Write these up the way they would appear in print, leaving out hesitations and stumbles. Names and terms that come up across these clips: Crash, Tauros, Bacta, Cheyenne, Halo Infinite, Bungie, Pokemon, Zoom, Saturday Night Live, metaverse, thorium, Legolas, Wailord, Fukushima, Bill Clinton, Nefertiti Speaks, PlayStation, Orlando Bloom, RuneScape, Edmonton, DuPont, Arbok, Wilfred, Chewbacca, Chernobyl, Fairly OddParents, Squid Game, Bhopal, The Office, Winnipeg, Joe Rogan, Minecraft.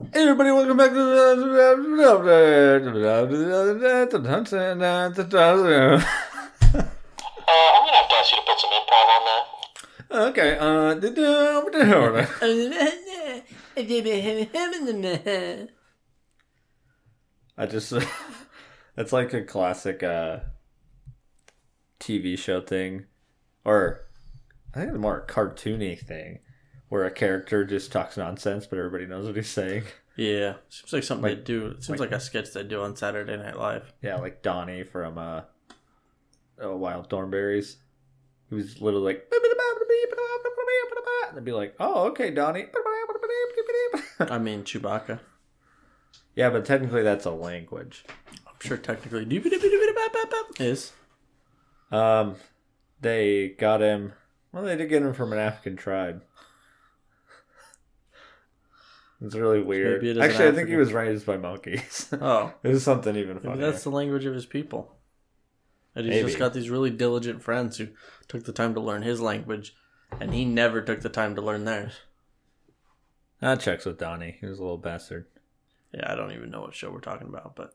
Hey everybody, welcome back to I'm going to have to ask you to put some improv on there. Okay, I just... it's like a classic TV show thing. Or, I think it's more a cartoony thing. Where a character just talks nonsense, but everybody knows what he's saying. Yeah. Seems like something they do. It seems like a sketch they do on Saturday Night Live. Yeah, like Donnie from Wild Thornberries. He was literally like... And they'd be like, oh, okay, Donnie. I mean, Chewbacca. Yeah, but technically that's a language. I'm sure technically... is. They got him... Well, they did get him from an African tribe. It's really weird. It actually, I think he was raised by monkeys. Oh. It was something even funnier. Maybe that's the language of his people. And he's just got these really diligent friends who took the time to learn his language, and he never took the time to learn theirs. That checks with Donnie. He was a little bastard. Yeah, I don't even know what show we're talking about, but...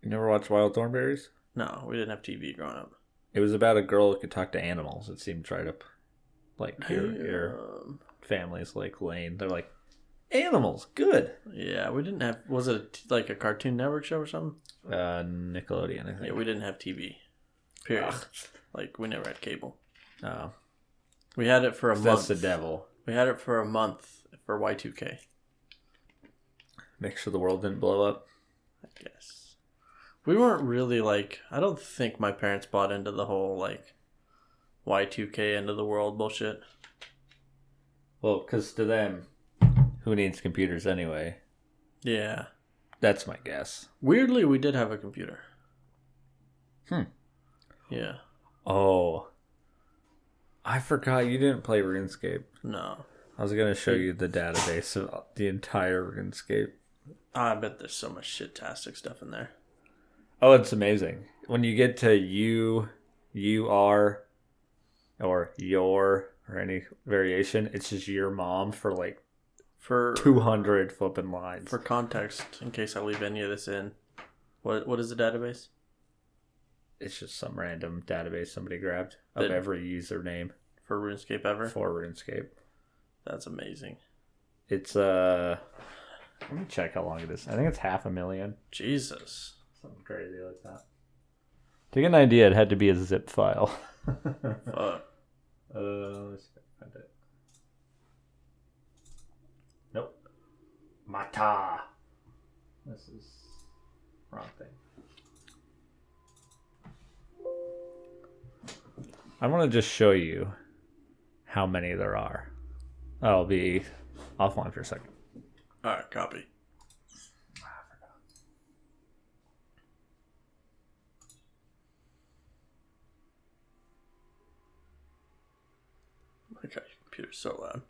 You never watched Wild Thornberries? No, we didn't have TV growing up. It was about a girl who could talk to animals. It seemed right up, like, your family's, like, lane. They're like... Animals, good. Yeah, we didn't have... Was it like a Cartoon Network show or something? Nickelodeon, I think. Yeah, we didn't have TV. Period. Oh. Like, we never had cable. Oh. We had it for a month. That's the devil. We had it for a month for Y2K. Make sure the world didn't blow up. I guess. We weren't really like... I don't think my parents bought into the whole, like, Y2K end of the world bullshit. Well, because to them... Who needs computers anyway? Yeah. That's my guess. Weirdly, we did have a computer. Yeah. Oh. I forgot you didn't play RuneScape. No. I was going to show you the database of the entire RuneScape. I bet there's so much shit-tastic stuff in there. Oh, it's amazing. When you get to you are, or your, or any variation, it's just your mom for like, for 200 flipping lines. For context, in case I leave any of this in, what is the database? It's just some random database somebody grabbed of every username. For RuneScape ever? For RuneScape. That's amazing. It's, let me check how long it is. I think it's 500,000. Jesus. Something crazy like that. To get an idea, it had to be a zip file. Fuck. Let's find it. Mata. This is wrong thing. I want to just show you how many there are. I'll be offline for a second. All right, copy. Oh my God, your computer's so loud.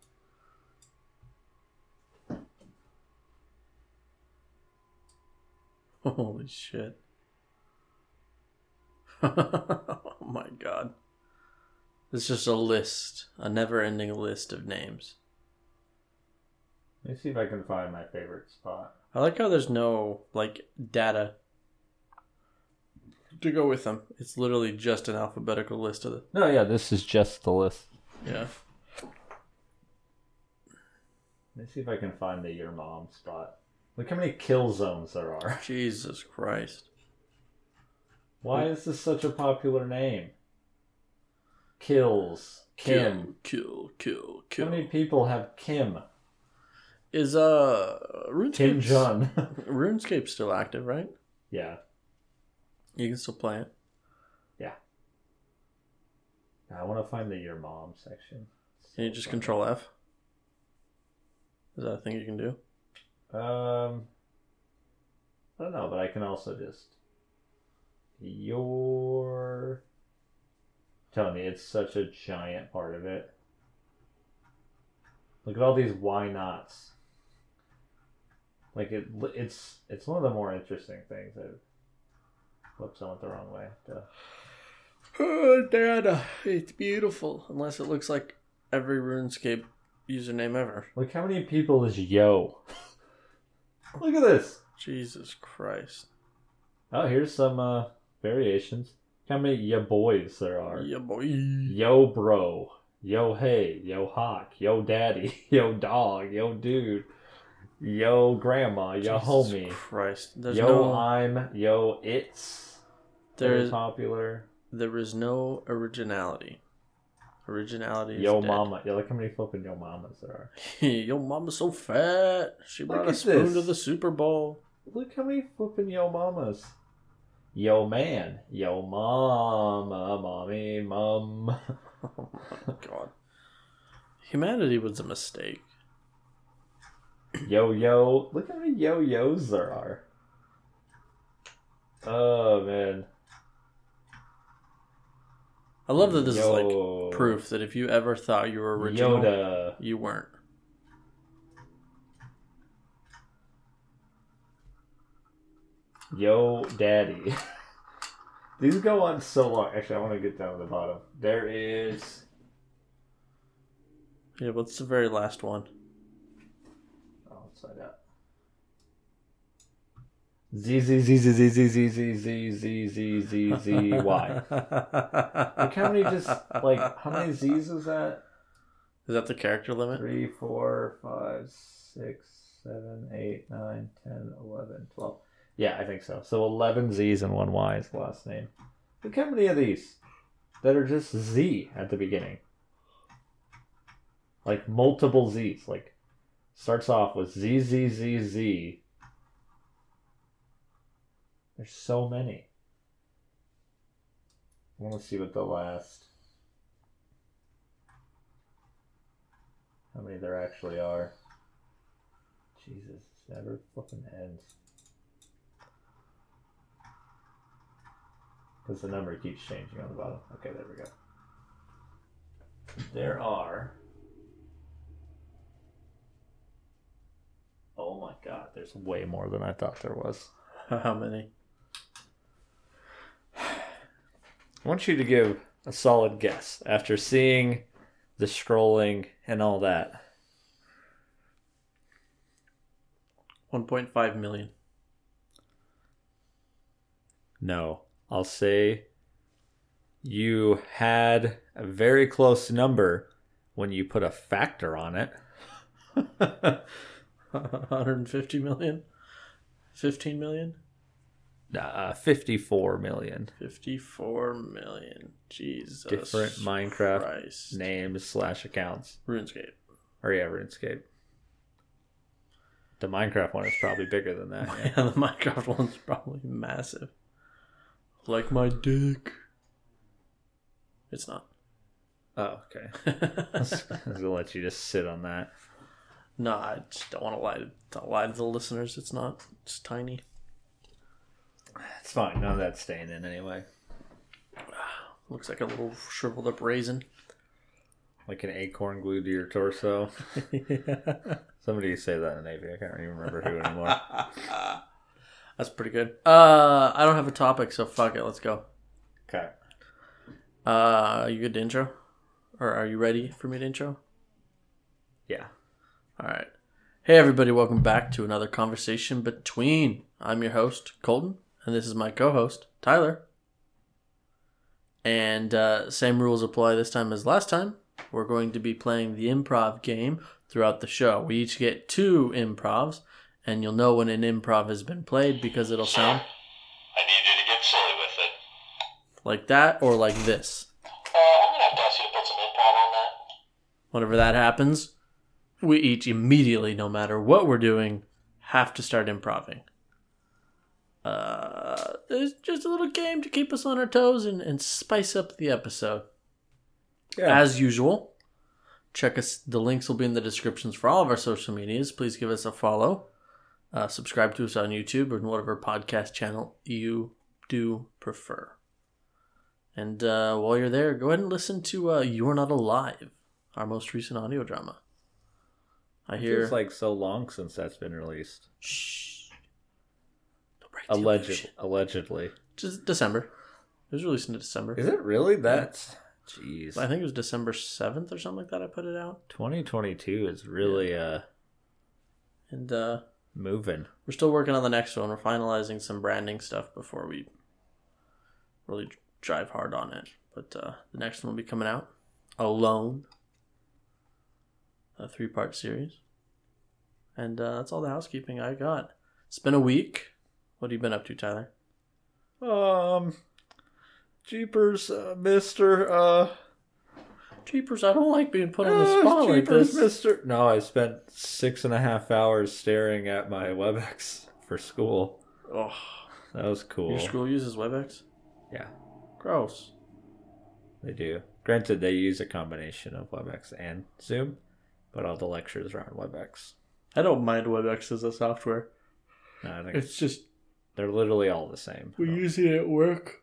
Holy shit. Oh my God. It's just a list. A never-ending list of names. Let me see if I can find my favorite spot. I like how there's no, like, data to go with them. It's literally just an alphabetical list of the... No, yeah, this is just the list. Yeah. Let me see if I can find the Your Mom spot. Look how many kill zones there are. Jesus Christ. Why is this such a popular name? Kills. Kim. Kill. How many people have Kim? Is, RuneScape... Kim Jun. RuneScape's still active, right? Yeah. You can still play it. Yeah. I want to find the Your Mom section. Can you just Control F? Is that a thing you can do? I don't know, but I can also just tell me it's such a giant part of it. Look at all these why nots. Like it's one of the more interesting things. I flipped someone the wrong way. Duh. Oh, Dad, it's beautiful. Unless it looks like every RuneScape username ever. Look how many people is yo. Look at this. Jesus Christ. Oh, here's some variations. How many ya boys there are? Ya boy. Yo bro. Yo hey. Yo hawk. Yo daddy. Yo dog. Yo dude. Yo grandma. Yo Jesus homie. Christ. There's yo no... I'm. Yo it's. There's popular. There is no originality. Originality is yo dead. Mama. Yeah, look how many flipping yo mamas there are. Yo mama's so fat. She brought a spoon to the Super Bowl. Look how many flipping yo mamas. Yo man. Yo mama. Mommy. Mum. Oh my God. Humanity was a mistake. Yo yo. Look how many yo yo's there are. Oh man. I love that this is like proof that if you ever thought you were original, Yoda. You weren't. Yo, daddy. These go on so long. Actually, I want to get down to the bottom. There is... Yeah, what's the very last one? Oh, upside up. Z Z Z Z Z Z Z Z Z Z Z Z Z Y. Like how many just like how many Z's is that? Is that the character limit? 3, 4, 5, 6, 7, 8, 9, 10, 11, 12. Yeah, I think so. So 11 Z's and 1 Y is the last name. Look how many of these that are just Z at the beginning. Like multiple Z's. Like starts off with Z Z Z Z. There's so many. I want to see what the last... How many there actually are. Jesus, it never fucking ends. Because the number keeps changing on the bottom. Okay, there we go. There are... Oh my God, there's way more than I thought there was. How many? I want you to give a solid guess after seeing the scrolling and all that. 1.5 million. No, I'll say you had a very close number when you put a factor on it. 150 million? 15 million? 54 million. 54 million. Jesus. Different Minecraft Christ. names/accounts. RuneScape. Or yeah, RuneScape. The Minecraft one is probably bigger than that. Yeah, yeah, the Minecraft one's probably massive. Like my dick. It's not. Oh, okay. I was going to let you just sit on that. No, I just don't want to lie to the listeners. It's not. It's tiny. It's fine. None of that's staying in anyway. Looks like a little shriveled up raisin. Like an acorn glued to your torso. Yeah. Somebody used to say that in AV. I can't even remember who anymore. That's pretty good. I don't have a topic, so fuck it. Let's go. Okay. Are you good to intro? Or are you ready for me to intro? Yeah. All right. Hey, everybody. Welcome back to another Conversation Between. I'm your host, Colton, and this is my co-host, Tyler. And same rules apply this time as last time. We're going to be playing the improv game throughout the show. We each get 2 improvs, and you'll know when an improv has been played because it'll sound... I need you to get silly with it. Like that or like this. I'm going to have to ask you to put some improv on that. Whenever that happens... We each immediately, no matter what we're doing, have to start improvising. It's just a little game to keep us on our toes and spice up the episode. Yeah. As usual, check us. The links will be in the descriptions for all of our social medias. Please give us a follow. Subscribe to us on YouTube or whatever podcast channel you do prefer. And while you're there, go ahead and listen to You're Not Alive, our most recent audio drama. I hear it's like so long since that's been released. Shh. Don't break Allegedly. Just December. It was released in December. Is it really? That's jeez. I think it was December 7th or something like that I put it out. 2022 is really And Moving. We're still working on the next one. We're finalizing some branding stuff before we really drive hard on it. But the next one will be coming out alone. A 3-part series. And that's all the housekeeping I got. It's been a week. What have you been up to, Tyler? Jeepers, mister, Jeepers, I don't like being put on the spot like this. Mister. No, I spent 6.5 hours staring at my WebEx for school. Oh, that was cool. Your school uses WebEx? Yeah. Gross. They do. Granted, they use a combination of WebEx and Zoom, but all the lectures are on WebEx. I don't mind WebEx as a software. No, I think it's just... They're literally all the same. We use it at work.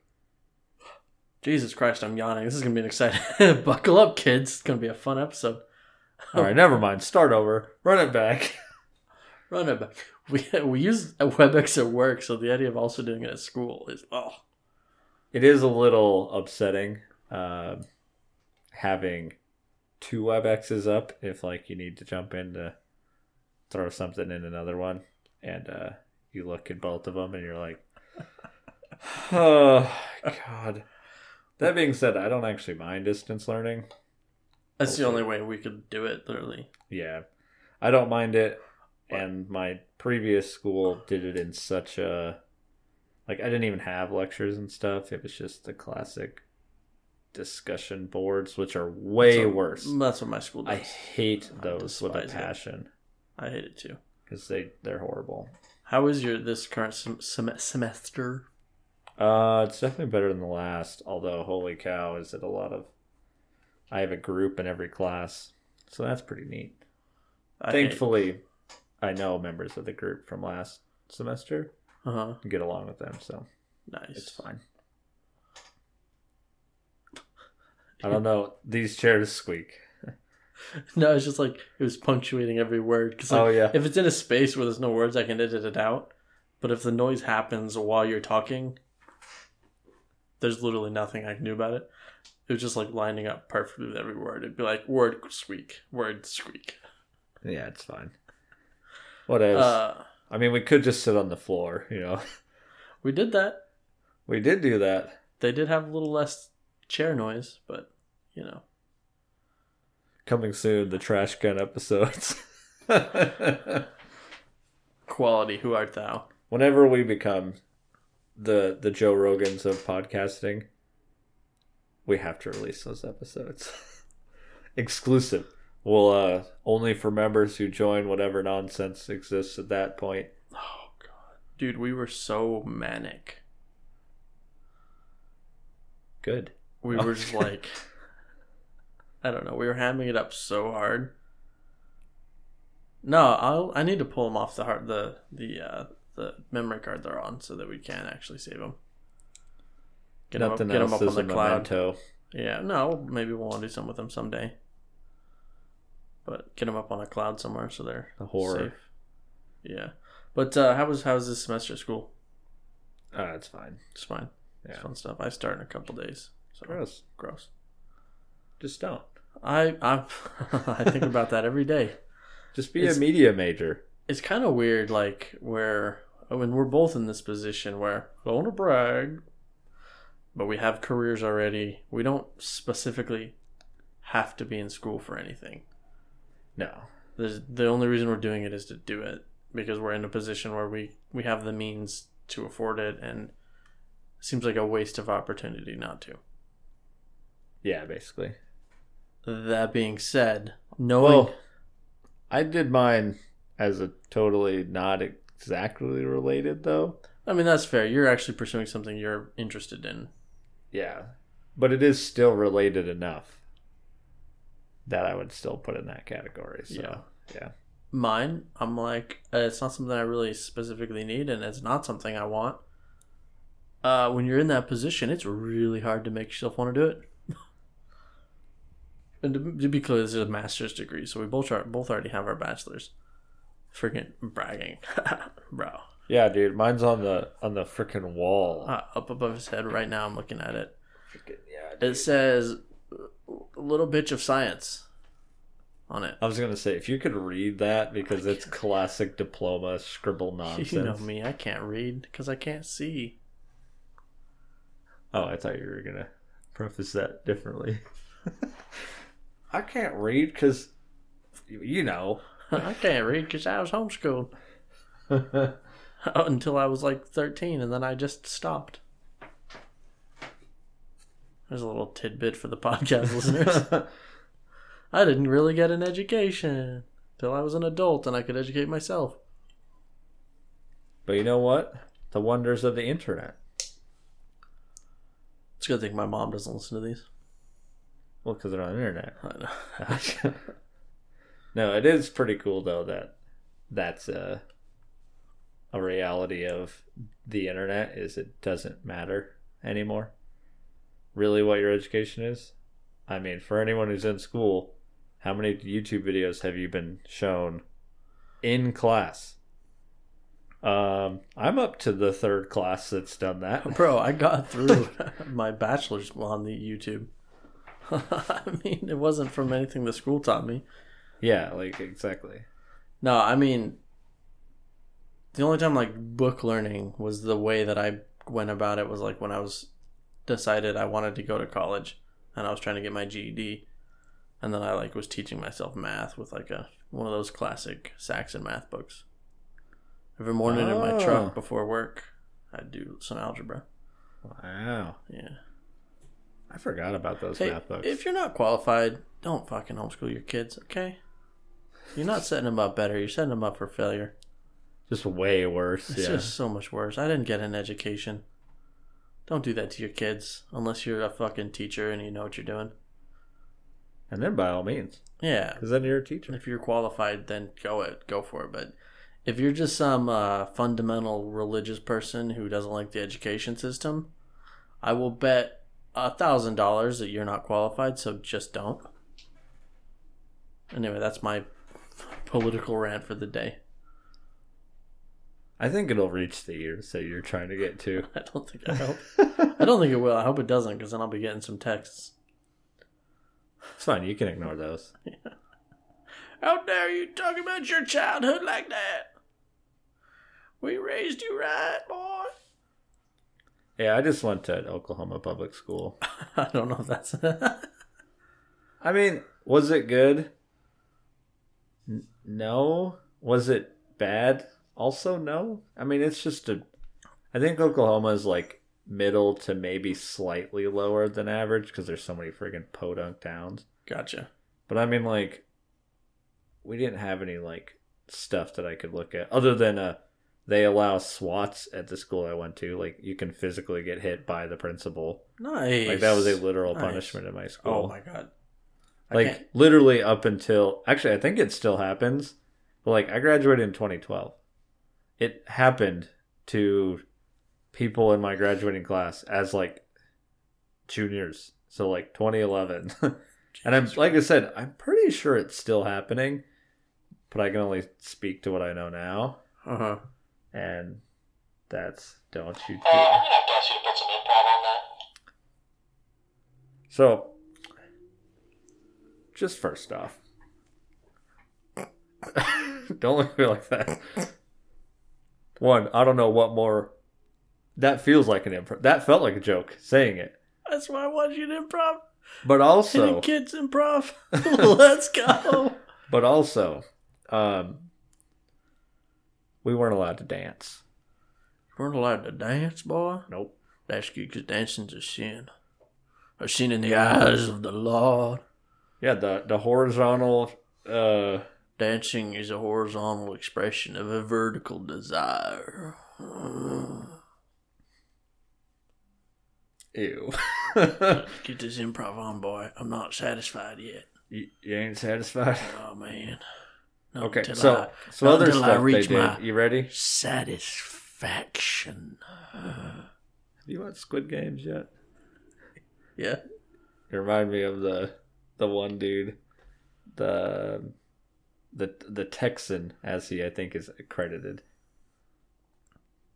Jesus Christ, I'm yawning. This is going to be an exciting... Buckle up, kids. It's going to be a fun episode. All right, never mind. Start over. Run it back. Run it back. We use WebEx at work, so the idea of also doing it at school is... Oh. It is a little upsetting having 2 WebExes up if like you need to jump in to throw something in another one. And you look at both of them and you're like, oh, God. That being said, I don't actually mind distance learning. That's also the only way we could do it, literally. Yeah. I don't mind it. What? And my previous school did it in such a... Like, I didn't even have lectures and stuff. It was just the classic discussion boards, which are way worse. That's what my school does. I hate those with a passion. I hate it, too. Because they're horrible. How is this current semester? It's definitely better than the last, although holy cow, is it a lot of... I have a group in every class, so that's pretty neat. Thankfully, I know members of the group from last semester. Uh-huh. Get along with them, so nice. It's fine. I don't know. These chairs squeak. No, it's just like it was punctuating every word. 'Cause like, oh, yeah. If it's in a space where there's no words, I can edit it out. But if the noise happens while you're talking, there's literally nothing I can do about it. It was just like lining up perfectly with every word. It'd be like word squeak, word squeak. Yeah, it's fine. What else? I mean, we could just sit on the floor, you know. We did that. We did do that. They did have a little less chair noise, but, you know. Coming soon, the trash can episodes. Quality, who art thou? Whenever we become the Joe Rogans of podcasting, we have to release those episodes. Exclusive. We'll only for members who join whatever nonsense exists at that point. Oh, God. Dude, we were so manic. Good. We were just like... I don't know. We were hamming it up so hard. No, I need to pull them off the memory card they're on so that we can actually save them. Get Nothing them up, else get them up is on the a cloud. Memento. Yeah, no, maybe we'll want to do something with them someday. But get them up on a cloud somewhere so they're the horror. Safe. Yeah, but how's this semester of school? It's fine. It's fine. Yeah. It's fun stuff. I start in a couple days. So. Gross. Just don't. I think about that every day. Just be a media major. It's kind of weird, like, we're both in this position where, I don't want to brag, but we have careers already. We don't specifically have to be in school for anything. No. The only reason we're doing it is to do it, because we're in a position where we have the means to afford it, and it seems like a waste of opportunity not to. Yeah, basically. That being said, I did mine as a totally not exactly related, though. I mean, that's fair. You're actually pursuing something you're interested in. Yeah. But it is still related enough that I would still put in that category. So, yeah. Mine, I'm like, it's not something I really specifically need, and it's not something I want. When you're in that position, it's really hard to make yourself want to do it. And to be clear, this is a master's degree, so we both already have our bachelor's. Freaking bragging, bro. Yeah, dude, mine's on the freaking wall up above his head right now. I'm looking at it. Freaking, yeah, dude. It says "Little Bitch of Science." on it. I was going to say, if you could read that, because it's classic diploma scribble nonsense. You know me, I can't read because I can't see. Oh, I thought you were going to preface that differently. I can't read because, you know. I can't read because I was homeschooled. Until I was like 13, and then I just stopped. There's a little tidbit for the podcast listeners. I didn't really get an education till I was an adult and I could educate myself. But you know what? The wonders of the internet. It's a good thing my mom doesn't listen to these. Well, because they're on the internet. I know. No, it is pretty cool, though, that that's a reality of the internet, is it doesn't matter anymore. Really what your education is. I mean, for anyone who's in school, how many YouTube videos have you been shown in class? I'm up to the third class that's done that. Bro, I got through my bachelor's on the YouTube. I mean, it wasn't from anything the school taught me. Yeah, like, exactly. No, I mean, the only time, like, book learning was the way that I went about it was, like, when I was decided I wanted to go to college. And I was trying to get my GED. And then I, like, was teaching myself math with, like, one of those classic Saxon math books. Every morning in my truck before work, I'd do some algebra. Wow. Yeah. I forgot about those math books. If you're not qualified, don't fucking homeschool your kids, okay? You're not setting them up better. You're setting them up for failure. Just way worse. It's just so much worse. I didn't get an education. Don't do that to your kids unless you're a fucking teacher and you know what you're doing. And then by all means. Yeah. Because then you're a teacher. If you're qualified, then go for it. But if you're just some fundamental religious person who doesn't like the education system, I will bet $1,000 that you're not qualified, so just don't. Anyway, that's my political rant for the day. I think it'll reach the years that you're trying to get to. I don't think it will. I hope it doesn't, because then I'll be getting some texts. It's fine. You can ignore those. Yeah. How dare you talk about your childhood like that? We raised you right, boy. Yeah, I just went to Oklahoma public school. I don't know if that's... I mean, was it good? No. Was it bad? Also, no. I mean, it's just I think Oklahoma is like middle to maybe slightly lower than average because there's so many friggin' podunk towns. Gotcha. But I mean, like, we didn't have any like stuff that I could look at other than they allow SWATs at the school I went to. Like, you can physically get hit by the principal. Nice. Like, that was a literal punishment in my school. Oh my god. Like, literally up until actually, I think it still happens. But like, I graduated in 2012. It happened to people in my graduating class as like juniors. So like 2011. And I'm, like I said, I'm pretty sure it's still happening, but I can only speak to what I know now. Uh-huh. And that's don't you do. I'm going to have to ask you to put some improv on that. So just first off, don't look at me like that. One, I don't know what more. That feels like an improv. That felt like a joke saying it. That's why I wanted you to improv. But also, hitting kids improv. Let's go. But also, we weren't allowed to dance. You weren't allowed to dance, boy? Nope. That's good, because dancing's a sin. A sin in the eyes of the Lord. Yeah, the horizontal. Dancing is a horizontal expression of a vertical desire. Ew. Get this improv on, boy. I'm not satisfied yet. You ain't satisfied? Oh, man. Not okay, so other stuff they did. You ready? Satisfaction. Have you watched Squid Games yet? Yeah. You remind me of the one dude. The Texan, as he I think is accredited,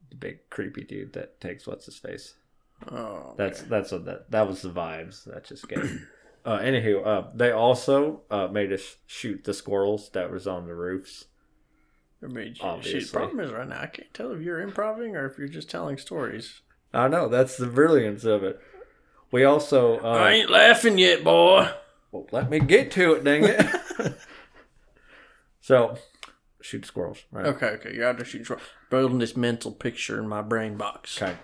the big creepy dude that takes what's his face. Oh, okay. That's what that was the vibes that just gave. Anywho, they also made us shoot the squirrels that was on the roofs. I mean, obviously. The problem is right now, I can't tell if you're improvising or if you're just telling stories. I know, that's the brilliance of it. We also... I ain't laughing yet, boy. Well, let me get to it, dang it. So, shoot squirrels. Right? Okay. You're out there shooting squirrels. Building this mental picture in my brain box. Okay.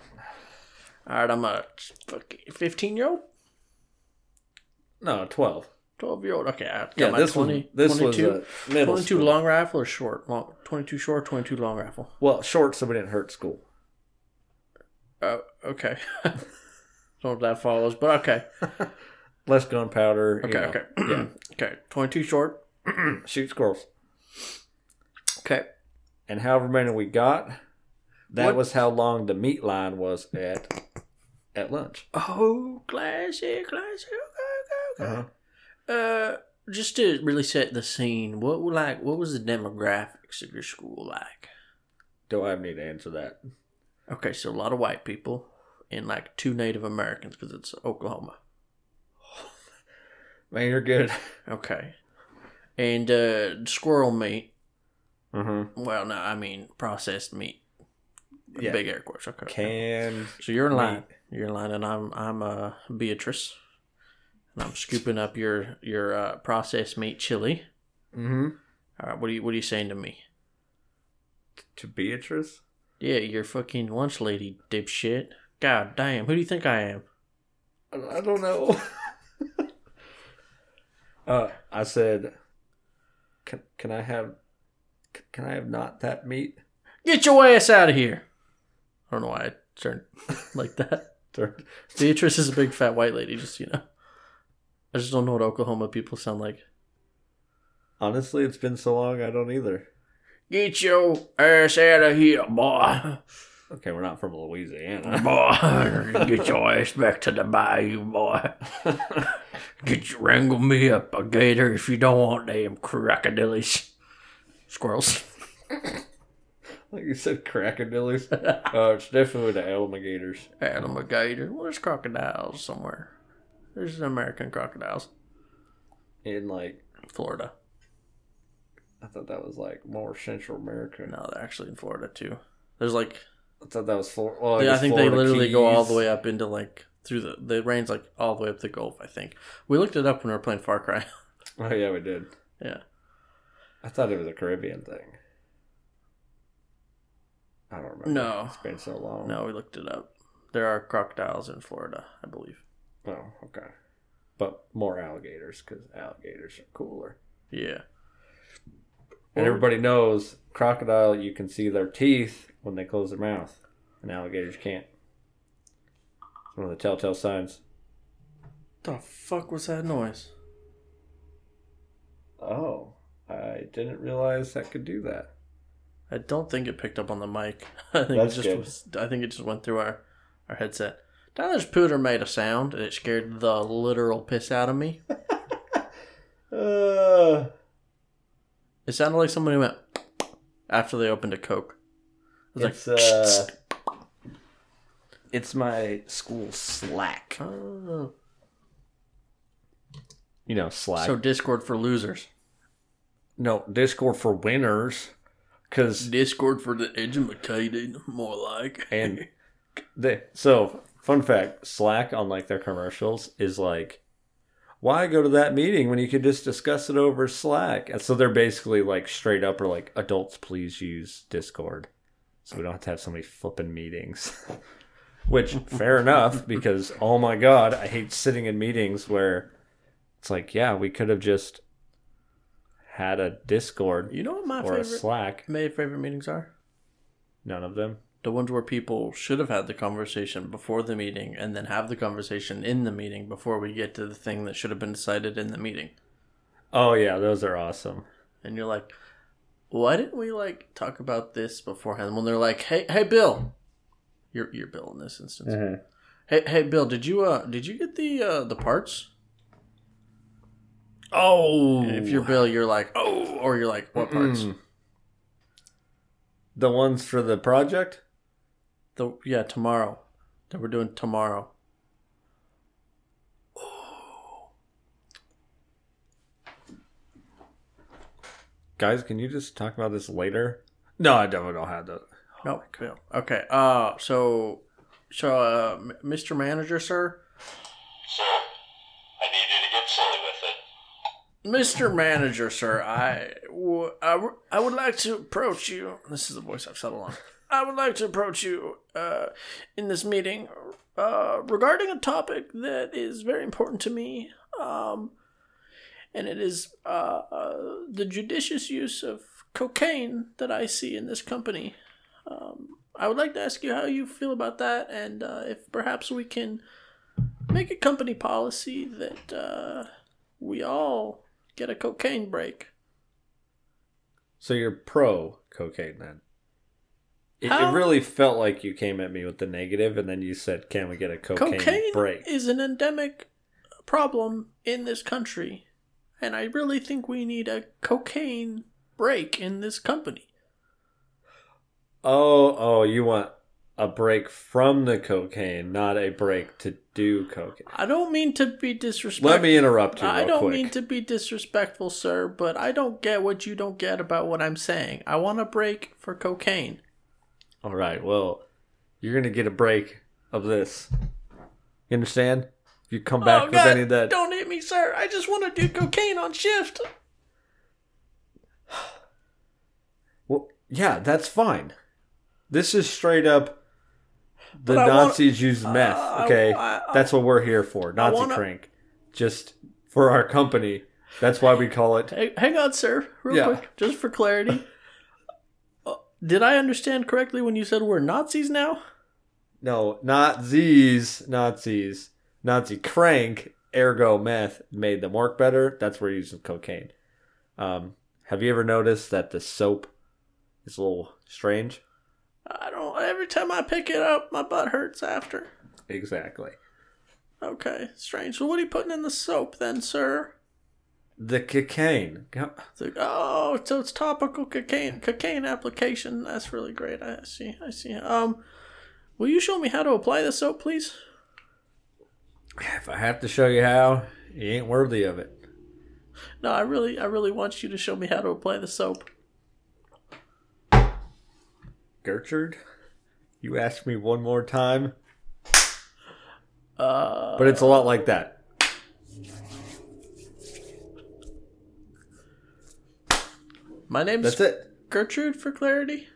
All right, I'm a 15-year-old? No, 12. 12-year-old. Okay, I got my 22. Was a middle 22 school. Long rifle or short? 22 short, 22 long rifle. Well, short so we didn't hurt school. Okay. Don't know if that follows, but okay. Less gunpowder. Okay. Yeah. Okay, 22 short. Shoot squirrels. Okay. And however many we got, that was how long the meat line was at lunch. Oh, classic. Okay. Just to really set the scene, what was the demographics of your school like? Do I need to answer that? Okay, so a lot of white people and like 2 Native Americans because it's Oklahoma. Man, you're good. Okay. And squirrel meat. Mm-hmm. Well, no, I mean processed meat. Yeah. Big air quotes. Okay. Canned. So you're in line. You're in line, and I'm Beatrice. And I'm scooping up your processed meat chili. Mm-hmm. All right, what are you saying to me? To Beatrice? Yeah, you're fucking lunch lady, dipshit. God damn, who do you think I am? I don't know. I said, can I have not that meat? Get your ass out of here! I don't know why I turned like that. Beatrice is a big fat white lady, just you know. I just don't know what Oklahoma people sound like. Honestly, it's been so long, I don't either. Get your ass out of here, boy. Okay, we're not from Louisiana. Boy, get your ass back to the bayou, boy. Wrangle me up a gator if you don't want them crocodilies. Squirrels. Like you said, crocodilies. It's definitely the alligators. Alligator. Well, there's crocodiles somewhere. There's American crocodiles. In, like... Florida. I thought that was, like, more Central America. No, they're actually in Florida, too. There's, like... I thought that was Florida. Well, yeah, I think Florida they literally Keys. Go all the way up into, like... through the range, like, all the way up the Gulf, I think. We looked it up when we were playing Far Cry. Oh, yeah, we did. Yeah. I thought it was a Caribbean thing. I don't remember. No. It's been so long. No, we looked it up. There are crocodiles in Florida, I believe. Oh, okay. But more alligators, because alligators are cooler. Yeah. And everybody knows, crocodile, you can see their teeth when they close their mouth. And alligators can't. It's one of the telltale signs. The fuck was that noise? Oh, I didn't realize that could do that. I don't think it picked up on the mic. I think it just went through our headset. Tyler's pooter made a sound, and it scared the literal piss out of me. It sounded like somebody went after they opened a Coke. It's my school Slack. Oh. You know, Slack. So Discord for losers. No, Discord for winners. 'Cause Discord for the educated, more like. And fun fact, Slack on like their commercials is like, why go to that meeting when you could just discuss it over Slack? And so they're basically like straight up or like, adults please use Discord. So we don't have to have so many flipping meetings. Which, fair enough, because oh my God, I hate sitting in meetings where it's like, yeah, we could have just had a Discord you know what my or favorite, a Slack. My favorite meetings are? None of them. The ones where people should have had the conversation before the meeting and then have the conversation in the meeting before we get to the thing that should have been decided in the meeting. Oh, yeah. Those are awesome. And you're like, why didn't we, like, talk about this beforehand? When they're like, hey, Bill. You're Bill in this instance. Mm-hmm. Hey, Bill, did you get the parts? Oh. And if you're Bill, you're like, oh. Or you're like, what parts? The ones for the project? Tomorrow that we're doing tomorrow. Oh, guys, can you just talk about this later? No, I definitely don't have that. Oh, nope. Okay. So, Mr. Manager, sir? Sir, I need you to get silly with it. Mr. Manager, sir, I would like to approach you. This is the voice I've settled on. I would like to approach you in this meeting regarding a topic that is very important to me, and it is the judicious use of cocaine that I see in this company. I would like to ask you how you feel about that, and if perhaps we can make a company policy that we all get a cocaine break. So you're pro-cocaine then? It really felt like you came at me with the negative, and then you said, can we get a cocaine break? Cocaine is an endemic problem in this country, and I really think we need a cocaine break in this company. Oh, you want a break from the cocaine, not a break to do cocaine. I don't mean to be disrespectful. Let me interrupt you real quick. I don't mean to be disrespectful, sir, but I don't get what you don't get about what I'm saying. I want a break for cocaine. All right, well, you're going to get a break of this. You understand? If you come back with any of that. Don't hit me, sir. I just want to do cocaine on shift. Well, yeah, that's fine. This is straight up the Nazis used meth, okay? That's what we're here for, Nazi crank. Just for our company. That's why we call it... Hang on, sir, real quick, just for clarity. Did I understand correctly when you said we're Nazis now? No, Nazis. Nazi crank, ergo meth, made them work better. That's where you're using cocaine. Have you ever noticed that the soap is a little strange? I don't. Every time I pick it up, my butt hurts after. Exactly. Okay, strange. So what are you putting in the soap then, sir? The cocaine. So it's topical cocaine. Cocaine application. That's really great. I see. Will you show me how to apply the soap, please? If I have to show you how, you ain't worthy of it. No, I really want you to show me how to apply the soap. Gertrude, you asked me one more time. But it's a lot like that. My name's Gertrude, for clarity.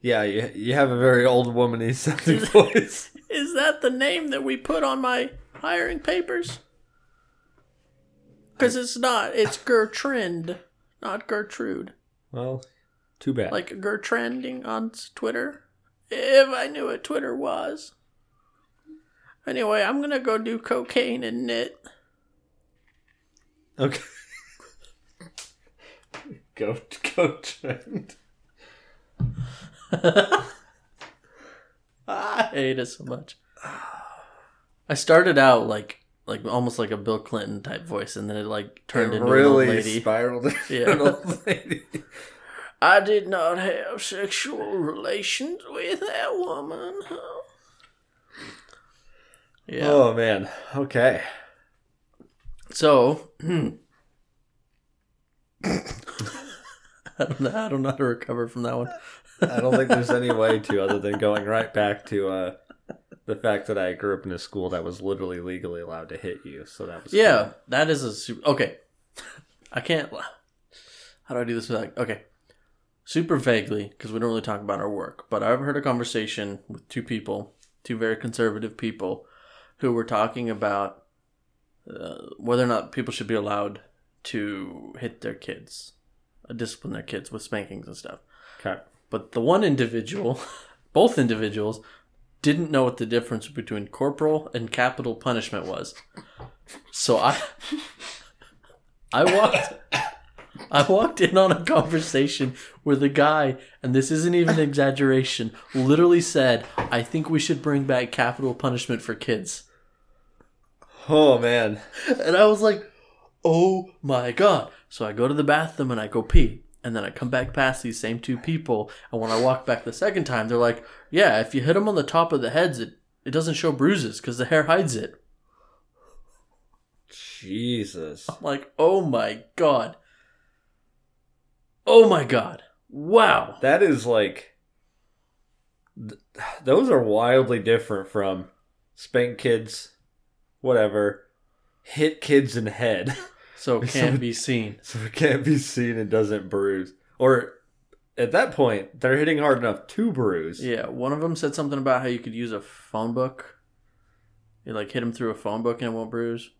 Yeah, you have a very old woman-y sounding voice. Is that the name that we put on my hiring papers? Because it's not. It's Gertrend, not Gertrude. Well... too bad. Like Gertrending on Twitter. If I knew what Twitter was. Anyway, I'm going to go do cocaine and knit. Okay. Go trend. I hate it so much. I started out like almost like a Bill Clinton type voice, and then it like turned into really an old lady. Spiraled into an old lady. I did not have sexual relations with that woman. Yeah. Oh, man. Okay. So, I don't know how to recover from that one. I don't think there's any way to, other than going right back to the fact that I grew up in a school that was literally legally allowed to hit you. So that was cool. That is a super... Okay. I can't... How do I do this without... Okay. Super vaguely, because we don't really talk about our work, but I've heard a conversation with two very conservative people, who were talking about whether or not people should be allowed to hit their kids, discipline their kids with spankings and stuff. Okay. But the one individual, both individuals, didn't know what the difference between corporal and capital punishment was. So I walked in on a conversation where the guy, and this isn't even an exaggeration, literally said, I think we should bring back capital punishment for kids. Oh, man. And I was like, oh, my God. So I go to the bathroom and I go pee. And then I come back past these same two people. And when I walk back the second time, they're like, yeah, if you hit them on the top of the heads, it doesn't show bruises because the hair hides it. Jesus. I'm like, oh, my God. Oh my God. Wow. That is like... Those are wildly different from spank kids, whatever, hit kids in head. So it can't be seen. So it can't be seen and doesn't bruise. Or at that point, they're hitting hard enough to bruise. Yeah, one of them said something about how you could use a phone book. You like hit them through a phone book and it won't bruise.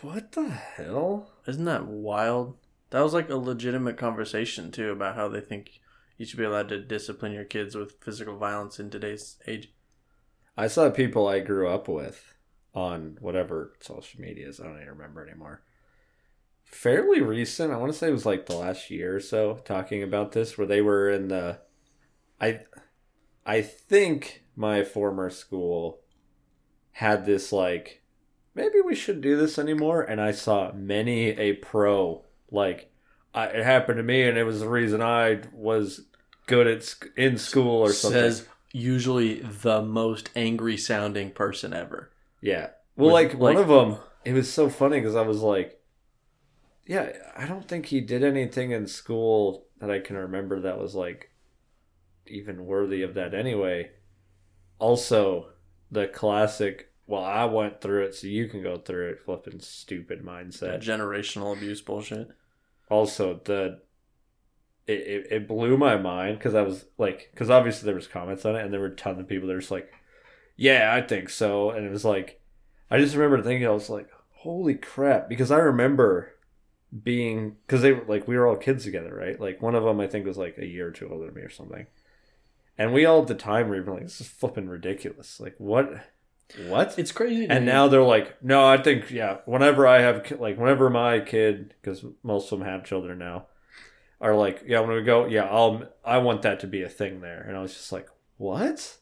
What the hell? Isn't that wild? That was like a legitimate conversation too about how they think... You should be allowed to discipline your kids with physical violence in today's age. I saw people I grew up with on whatever social medias. I don't even remember anymore. Fairly recent. I want to say it was like the last year or so talking about this where they were in the... I think my former school had this like, maybe we shouldn't do this anymore. And I saw many a pro like... it happened to me, and it was the reason I was good at in school or something. Says usually the most angry sounding person ever. Yeah. Well, like one of them, it was so funny because I was like, yeah, I don't think he did anything in school that I can remember that was like even worthy of that anyway. Also, the classic, well, I went through it, so you can go through it, flipping stupid mindset. The generational abuse bullshit. Also, it blew my mind because I was like, because obviously there was comments on it and there were a ton of people that were just like, yeah, I think so. And it was like, I just remember thinking, I was like, holy crap. Because I remember being, because they like, we were all kids together, right? Like one of them, I think was like a year or two older than me or something. And we all at the time were even like, this is flipping ridiculous. Like what? It's crazy. And now they're like, no, I think, yeah, whenever I have, like, whenever my kid, because most of them have children now, are like, yeah, when we go, yeah, I want that to be a thing there. And I was just like, what?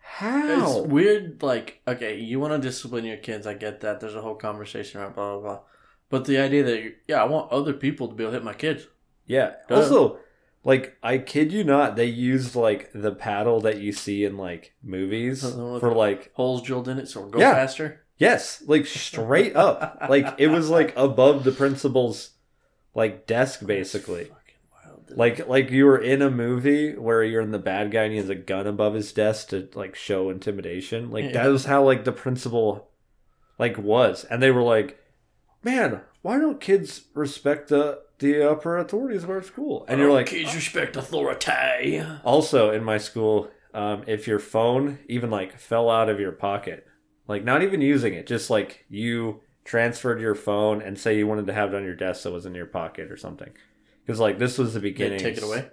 How? It's weird, like, okay, you want to discipline your kids. I get that. There's a whole conversation around blah, blah, blah. But the idea that, yeah, I want other people to be able to hit my kids. Yeah. Duh. Also, like, I kid you not, they used, like, the paddle that you see in, like, movies for, like... Holes drilled in it, so we'll go faster? Yes. Like, straight up. Like, it was, like, above the principal's, like, desk, basically. That's fucking wild, dude. Like you were in a movie where you're in the bad guy and he has a gun above his desk to, like, show intimidation. Like, that was how, like, the principal, like, was. And they were like, man, why don't kids respect the upper authorities of our school? And you're like... Kids respect authority. Also, in my school, if your phone even, like, fell out of your pocket, like, not even using it, just, like, you transferred your phone and say you wanted to have it on your desk so it was in your pocket or something. Because, like, this was the beginning. They'd take it away?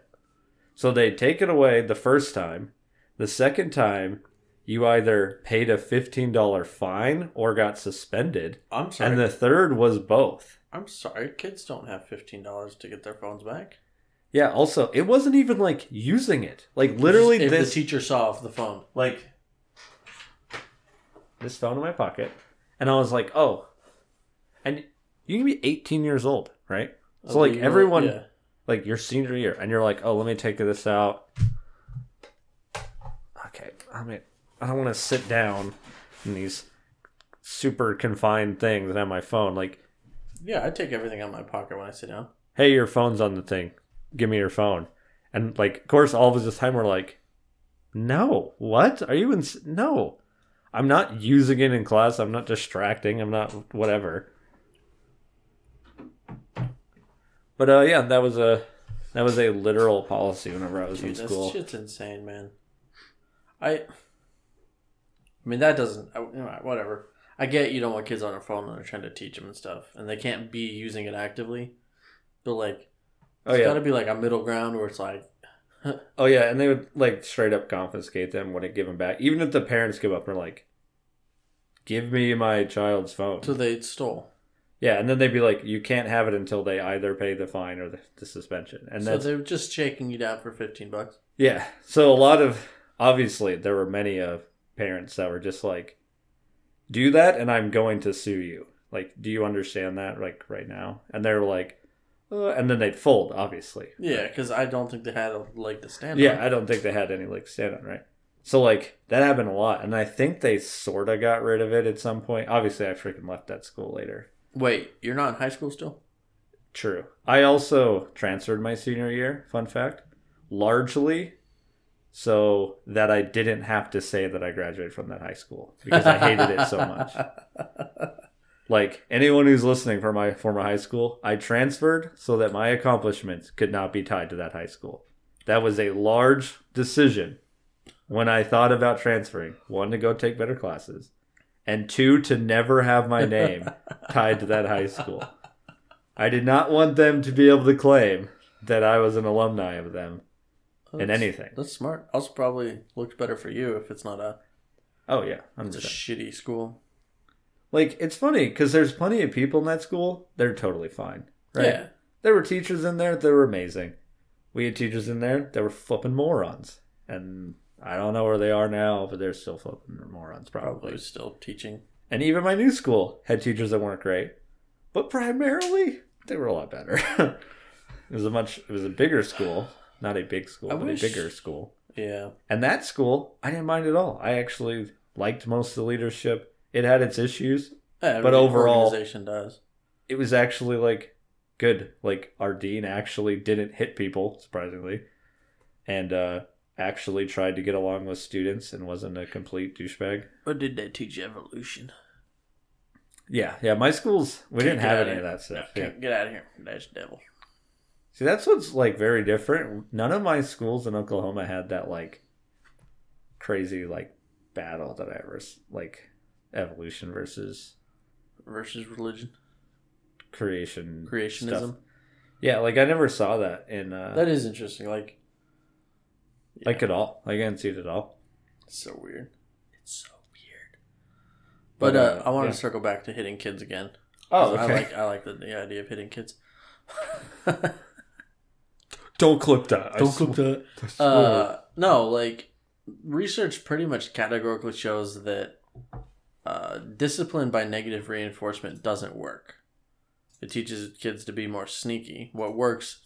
So they take it away the first time. The second time, you either paid a $15 fine or got suspended. I'm sorry. And the third was both. I'm sorry, kids don't have $15 to get their phones back. Yeah, also, it wasn't even, like, using it. Like, literally just, the teacher saw off the phone. Like, this phone in my pocket. And I was like, oh. And you can be 18 years old, right? So, like, everyone, like, your senior year. And you're like, oh, let me take this out. Okay, I mean, I don't want to sit down in these super confined things and have my phone, like... Yeah, I take everything out of my pocket when I sit down. Hey, your phone's on the thing. Give me your phone. And, like, of course, all of us this time were like, no, what? Are you in... No. I'm not using it in class. I'm not distracting. I'm not whatever. But, yeah, that was a literal policy whenever I was in school. That shit's insane, man. I mean, that doesn't... Whatever. I get you don't want kids on their phone when they're trying to teach them and stuff. And they can't be using it actively. But, like, it's got to be, like, a middle ground where it's like... oh, yeah. And they would, like, straight up confiscate them, wouldn't give them back. Even if the parents give up, they're like, give me my child's phone. So they stole. Yeah. And then they'd be like, you can't have it until they either pay the fine or the suspension. And so they're just shaking you down for $15. Yeah. So a lot of... Obviously, there were many of parents that were just like, do that and I'm going to sue you. Like, do you understand that, like, right now? And they were like, and then they'd fold, obviously. Yeah, because I don't think they had a leg to stand on. Yeah, I don't think they had any leg to stand on, right? So, like, that happened a lot. And I think they sort of got rid of it at some point. Obviously, I freaking left that school later. Wait, you're not in high school still? True. I also transferred my senior year, fun fact, largely so that I didn't have to say that I graduated from that high school because I hated it so much. Like, anyone who's listening from my former high school, I transferred so that my accomplishments could not be tied to that high school. That was a large decision when I thought about transferring. One, to go take better classes. And two, to never have my name tied to that high school. I did not want them to be able to claim that I was an alumni of them in anything. That's smart. Also probably looks better for you if it's not a... Oh, yeah. It's a shitty school. Like, it's funny, because there's plenty of people in that school. They're totally fine, right? Yeah. There were teachers in there that were amazing. We had teachers in there that were flipping morons. And I don't know where they are now, but they're still flipping morons, probably. Still teaching. And even my new school had teachers that weren't great. But primarily, they were a lot better. It was a bigger school. Not a big school, a bigger school. Yeah. And that school, I didn't mind at all. I actually liked most of the leadership. It had its issues, but overall, organization does. It was actually like good. Like, our dean actually didn't hit people, surprisingly, and actually tried to get along with students and wasn't a complete douchebag. But did they teach evolution? Yeah. My schools, we didn't have any of that stuff. No, Get out of here, that's the devil. See, that's what's like very different. None of my schools in Oklahoma had that like crazy like battle that I ever like. Evolution versus religion, creationism stuff. Yeah, like I never saw that in that is interesting. Like, yeah. Like at all, like I didn't see it at all. It's so weird but I want to circle back to hitting kids again. Oh, okay. I like the idea of hitting kids. Don't clip that. No, like, research pretty much categorically shows that discipline by negative reinforcement doesn't work. It teaches kids to be more sneaky. What works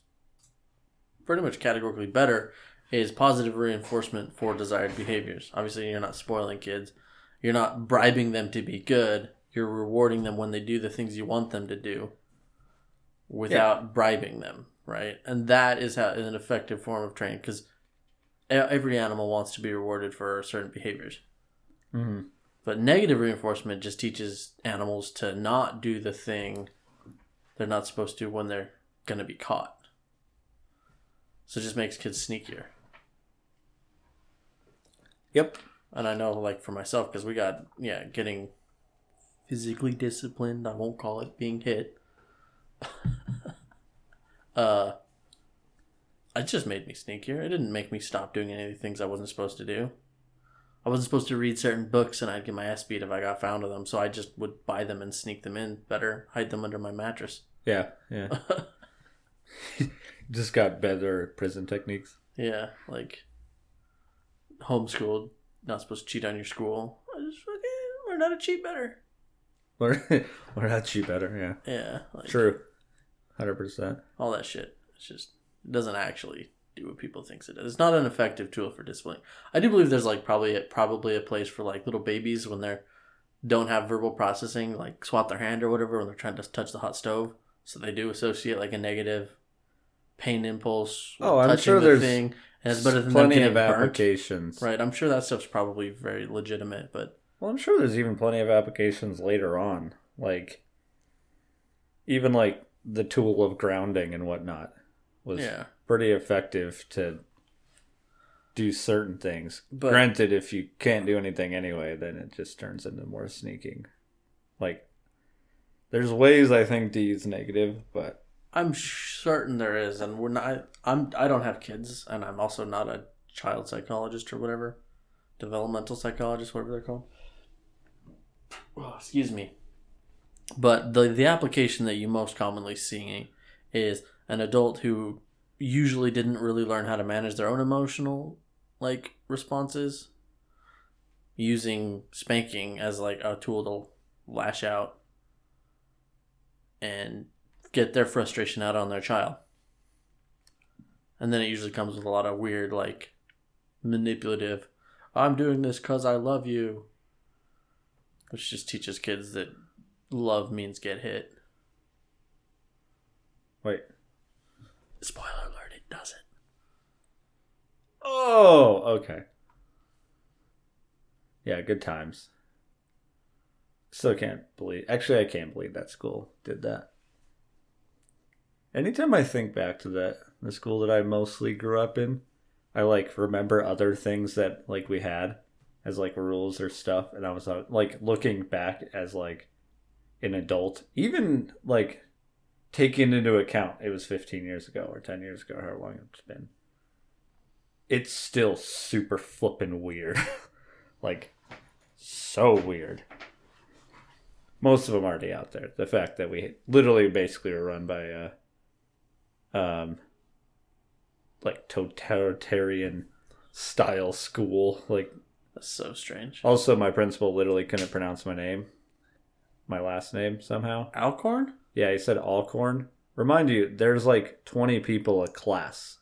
pretty much categorically better is positive reinforcement for desired behaviors. Obviously, you're not spoiling kids. You're not bribing them to be good. You're rewarding them when they do the things you want them to do without bribing them, right? And that is an effective form of training because every animal wants to be rewarded for certain behaviors. Mm-hmm. But negative reinforcement just teaches animals to not do the thing they're not supposed to when they're going to be caught. So it just makes kids sneakier. Yep. And I know, like, for myself, because we got, getting physically disciplined. I won't call it being hit. It just made me sneakier. It didn't make me stop doing any of the things I wasn't supposed to do. I wasn't supposed to read certain books, and I'd get my ass beat if I got found with them, so I just would buy them and sneak them in better, hide them under my mattress. Yeah. Just got better prison techniques. Yeah, like homeschooled, not supposed to cheat on your school. I just fucking learned how to cheat better. Learn how to cheat better, yeah. Yeah. Like, true. 100%. All that shit. It's just, it doesn't actually... do what people thinks it is. It's not an effective tool for discipline. I do believe there's like probably a place for like little babies when they don't have verbal processing, like swat their hand or whatever when they're trying to touch the hot stove. So they do associate like a negative pain impulse. Oh, I'm sure there's thing, and it's better than plenty of applications. Burnt. Right, I'm sure that stuff's probably very legitimate. But I'm sure there's even plenty of applications later on, like even like the tool of grounding and whatnot was. Yeah. Pretty effective to do certain things. But granted, if you can't do anything anyway, then it just turns into more sneaking. Like, there's ways I think to use negative, but I'm certain there is, and we're not. I don't have kids, and I'm also not a child psychologist or whatever, developmental psychologist, whatever they're called. Oh, excuse me. But the application that you most commonly see is an adult who usually didn't really learn how to manage their own emotional like responses, using spanking as like a tool to lash out and get their frustration out on their child. And then it usually comes with a lot of weird like manipulative, I'm doing this because I love you, which just teaches kids that love means get hit. Wait. Spoiler alert, it doesn't. Oh, okay. Yeah, good times. Still can't believe... Actually, I can't believe that school did that. Anytime I think back to that, the school that I mostly grew up in, I, like, remember other things that, like, we had as, like, rules or stuff. And I was, like, looking back as, like, an adult. Even, like, taking into account it was 15 years ago or 10 years ago, however long it's been. It's still super flippin' weird. Like, so weird. Most of them already out there. The fact that we literally basically were run by like totalitarian style school. Like, that's so strange. Also, my principal literally couldn't pronounce my name, my last name somehow. Alcorn? Yeah, he said Alcorn. Remind you, there's like 20 people a class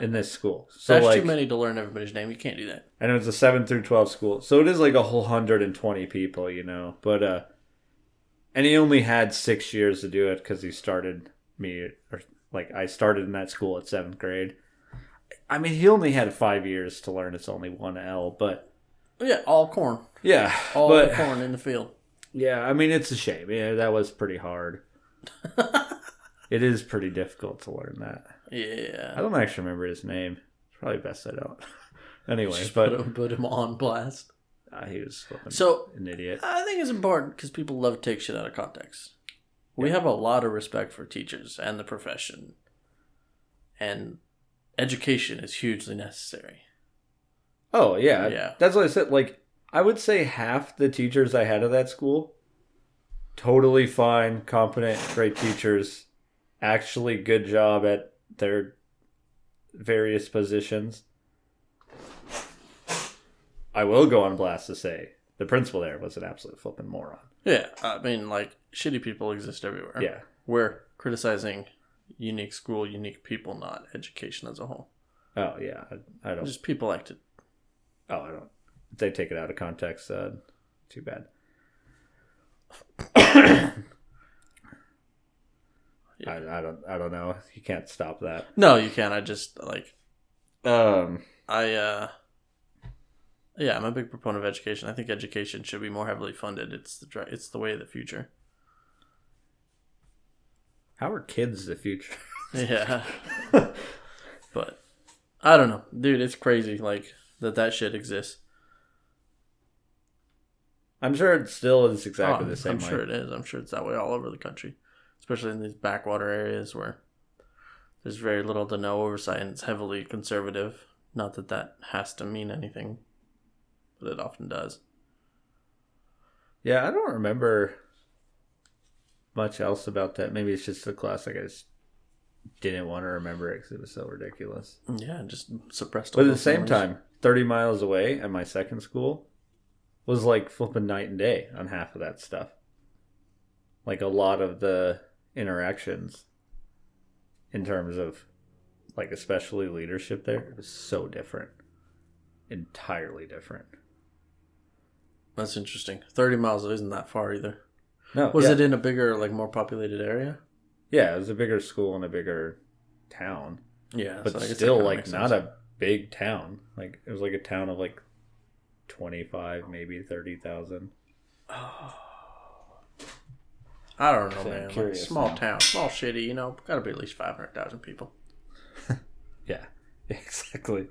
in this school. So that's like, too many to learn everybody's name. You can't do that. And it was a 7 through 12 school. So it is like a whole 120 people, you know. But, and he only had 6 years to do it because he started me, or like I started in that school at 7th grade. I mean, he only had 5 years to learn it's only one L, but. Yeah, all corn. Yeah. All but, corn in the field. Yeah, I mean, it's a shame. Yeah, that was pretty hard. It is pretty difficult to learn that. Yeah. I don't actually remember his name. It's probably best I don't. Anyway, just but... Put him on blast. He was an idiot. I think it's important because people love to take shit out of context. Yeah. We have a lot of respect for teachers and the profession. And education is hugely necessary. Oh, yeah. Yeah. That's what I said. Like, I would say half the teachers I had at that school, totally fine, competent, great teachers. Actually good job at their various positions. I will go on blast to say the principal there was an absolute flipping moron. Yeah, I mean, like, shitty people exist everywhere. Yeah. We're criticizing unique school, unique people, not education as a whole. Oh, yeah. I don't... Just people like to... Oh, I don't... If they take it out of context, too bad. Yeah. I don't know. You can't stop that. No, you can't. I just like I'm a big proponent of education. I think education should be more heavily funded. It's the way of the future. How are kids the future? Yeah. But I don't know. Dude, it's crazy like that shit exists. I'm sure it still is exactly the same way. I'm sure it is. I'm sure it's that way all over the country. Especially in these backwater areas where there's very little to no oversight and it's heavily conservative. Not that that has to mean anything, but it often does. Yeah, I don't remember much else about that. Maybe it's just a class I just didn't want to remember it because it was so ridiculous. Yeah, just suppressed. But at the same time, 30 miles away at my second school was like flipping night and day on half of that stuff. Like a lot of the interactions in terms of like especially leadership there, it was so different. Entirely different. That's interesting. 30 miles away isn't that far either. No. Was it in a bigger, like more populated area? Yeah, it was a bigger school and a bigger town. Yeah. But so still like not a big town. Like it was like a town of like 25, maybe 30,000. Oh, I don't know, man. Like, small town, small shitty, you know, gotta be at least 500,000 people. Yeah, exactly.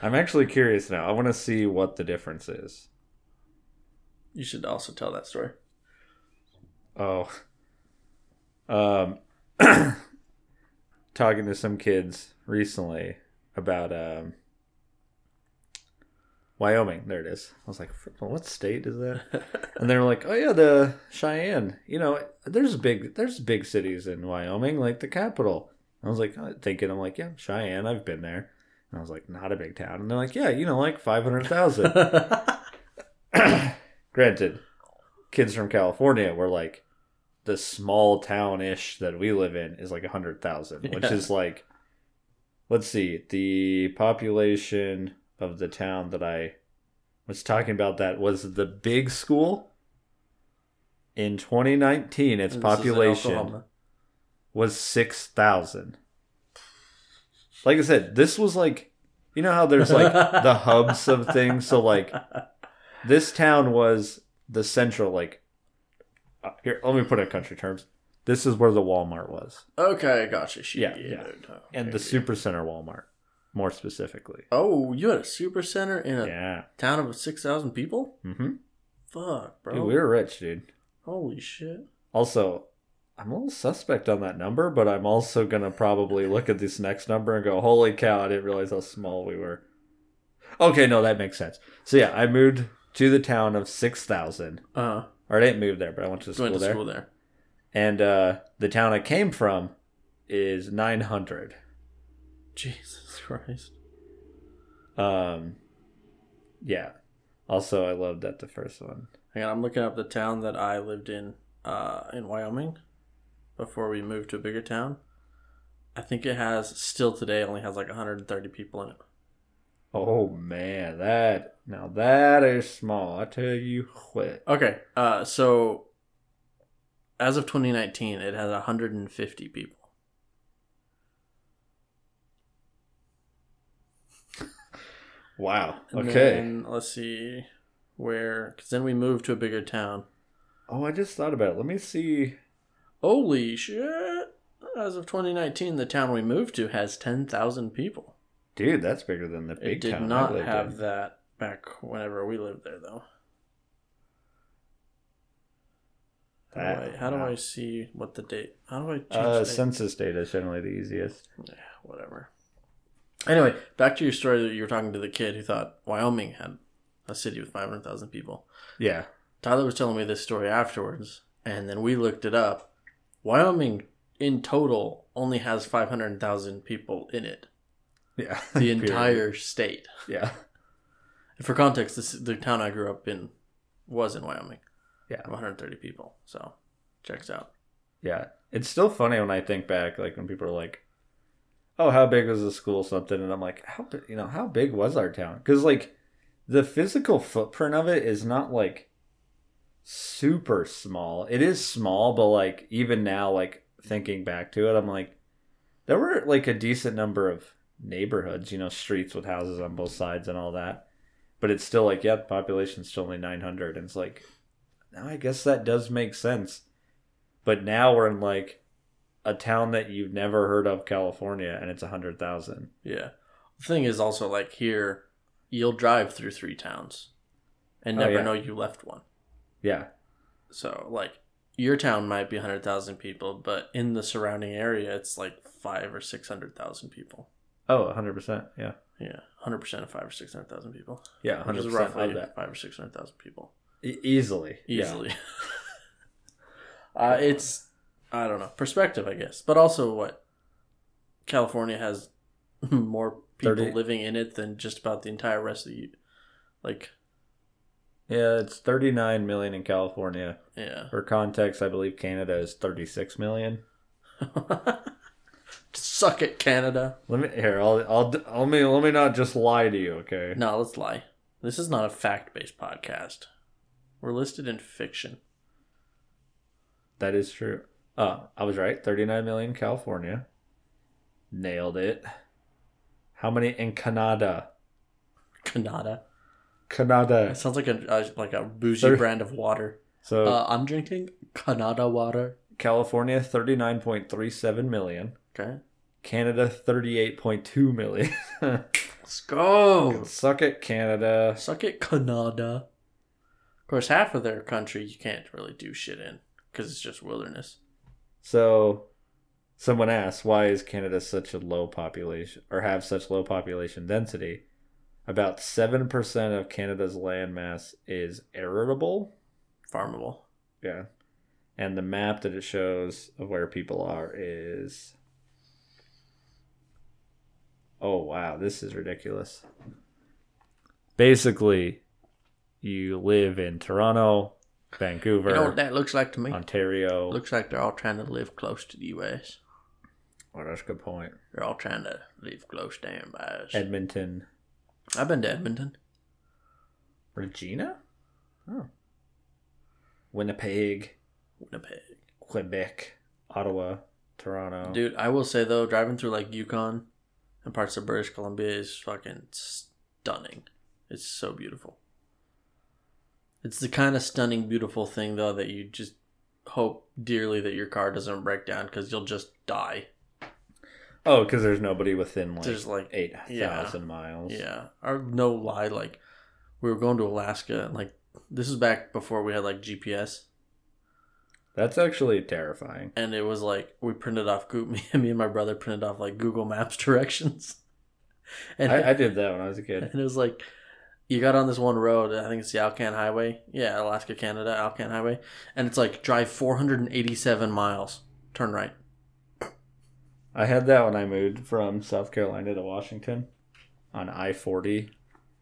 I'm actually curious now. I want to see what the difference is. You should also tell that story. Oh. Talking to some kids recently about Wyoming, there it is. I was like, what state is that? And they were like, oh yeah, the Cheyenne. You know, there's big cities in Wyoming, like the capital. And I was like, yeah, Cheyenne, I've been there. And I was like, not a big town. And they're like, yeah, you know, like 500,000. Granted, kids from California were like, the small town-ish that we live in is like 100,000, yeah. Which is like, let's see, the population of the town that I was talking about that was the big school. In 2019, its population was 6,000. Like I said, this was like, you know how there's like the hubs of things? So like this town was the central, like, here, let me put it in country terms. This is where the Walmart was. Okay, gotcha. Yeah. Oh, and the Supercenter Walmart, more specifically. Oh, you had a Supercenter in a town of 6,000 people? Mm-hmm. Fuck, bro. Dude, we were rich, dude. Holy shit. Also, I'm a little suspect on that number, but I'm also going to probably look at this next number and go, holy cow, I didn't realize how small we were. Okay, no, that makes sense. So, yeah, I moved to the town of 6,000. Uh-huh. Or I didn't move there, but I went to school there. And the town I came from is 900. Jesus Christ. Yeah. Also, I loved that the first one. Hang on, I'm looking up the town that I lived in Wyoming before we moved to a bigger town. I think it has, still today, only has like 130 people in it. Oh, man. That is small. I tell you what. Okay. So... as of 2019, it has 150 people. Wow. And okay. Then, let's see where... because then we moved to a bigger town. Oh, I just thought about it. Let me see. Holy shit. As of 2019, the town we moved to has 10,000 people. Dude, that's bigger than the big town. It did not have that back whenever we lived there, though. How do I see what the date? How do I change the date? Census data is generally the easiest. Yeah, whatever. Anyway, back to your story that you were talking to the kid who thought Wyoming had a city with 500,000 people. Yeah. Tyler was telling me this story afterwards, and then we looked it up. Wyoming, in total, only has 500,000 people in it. Yeah. The entire state. Yeah. And for context, the town I grew up in was in Wyoming. Yeah, 130 people. So, checks out. Yeah, it's still funny when I think back, like when people are like, "Oh, how big was the school?" Something, and I'm like, how big was our town?" Because like, the physical footprint of it is not like super small. It is small, but like even now, like thinking back to it, I'm like, there were like a decent number of neighborhoods, you know, streets with houses on both sides and all that. But it's still like, yeah, the population's still only 900, and it's like. Now I guess that does make sense. But now we're in like a town that you've never heard of, California, and it's 100,000. Yeah. The thing is also like here, you'll drive through three towns and never know you left one. Yeah. So like your town might be 100,000 people, but in the surrounding area, it's like 500,000 or 600,000 people. Oh, 100%. Yeah. Yeah. 100% of 500,000 or 600,000 people. Yeah. 100% of roughly that. 500,000 or 600,000 people. Easily. Yeah. It's, I don't know, perspective, I guess. But also what? California has more people living in it than just about the entire rest of the, like. Yeah, it's 39 million in California. Yeah. For context, I believe Canada is 36 million. Suck it, Canada. Let me not just lie to you, okay? No, let's lie. This is not a fact-based podcast. We're listed in fiction. That is true. I was right. 39 million California. Nailed it. How many in Canada? Canada. It sounds like a bougie brand of water. So I'm drinking Canada water. California, 39.37 million. Okay. Canada, 38.2 million. Let's go. Suck it, Canada. Suck it, Canada. Of course, half of their country you can't really do shit in because it's just wilderness. So, someone asked, why is Canada such a low population or have such low population density? About 7% of Canada's landmass is arable, farmable. Yeah, and the map that it shows of where people are is. Oh wow, this is ridiculous. Basically. You live in Toronto, Vancouver. You know what that looks like to me? Ontario. Looks like they're all trying to live close to the U.S. Well, that's a good point. They're all trying to live close down by us. Edmonton. I've been to Edmonton. Regina? Oh. Winnipeg. Quebec. Ottawa. Toronto. Dude, I will say though, driving through like Yukon and parts of British Columbia is fucking stunning. It's so beautiful. It's the kind of stunning, beautiful thing though that you just hope dearly that your car doesn't break down because you'll just die. Oh, because there's nobody within like 8,000 miles. Yeah. Or no lie, like we were going to Alaska and like this is back before we had like GPS. That's actually terrifying. And it was like we printed off me and my brother printed off like Google Maps directions. And I did that when I was a kid. And it was like you got on this one road, I think it's the Alcan Highway. Yeah, Alaska, Canada, Alcan Highway. And it's like drive 487 miles, turn right. I had that when I moved from South Carolina to Washington on I-40.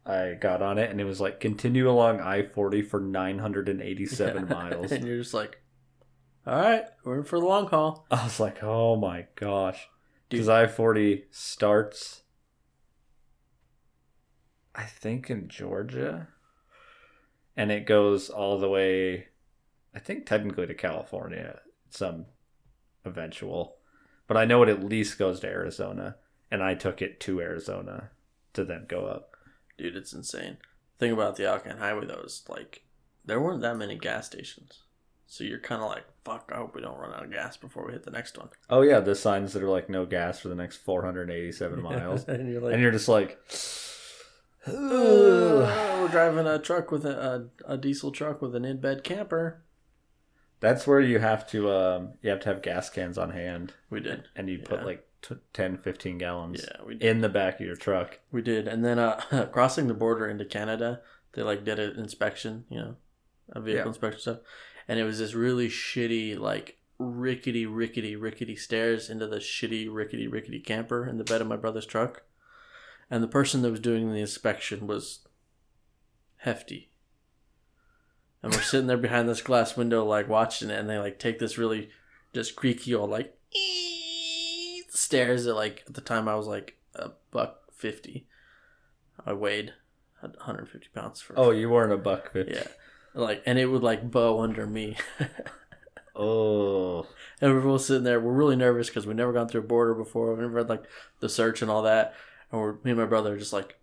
I got on it and it was like continue along I-40 for 987 miles. And you're just like, all right, we're in for the long haul. I was like, oh my gosh. Because I-40 starts, I think, in Georgia. And it goes all the way, I think technically to California, some eventual. But I know it at least goes to Arizona. And I took it to Arizona to then go up. Dude, it's insane. The thing about the Alcan Highway, though, is like, there weren't that many gas stations. So you're kind of like, fuck, I hope we don't run out of gas before we hit the next one. Oh, yeah, the signs that are like, no gas for the next 487 miles. And, you're just like... We're driving a truck with a diesel truck with an in-bed camper. That's where you have to have gas cans on hand. We did. And you put like 10, 15 gallons in the back of your truck. We did. And then crossing the border into Canada, they like did an inspection, a vehicle inspection stuff. And it was this really shitty, like rickety stairs into the shitty, rickety camper in the bed of my brother's truck. And the person that was doing the inspection was hefty. And we're sitting there behind this glass window, like, watching it. And they, like, take this really just creaky old, like, stairs that, like, at the time I was, like, $150. I weighed 150 pounds. Oh, you weren't $150. Yeah. Like, and it would, like, bow under me. Oh. And we're all sitting there. We're really nervous because we've never gone through a border before. We've never had, like, the search and all that. And me and my brother are just like,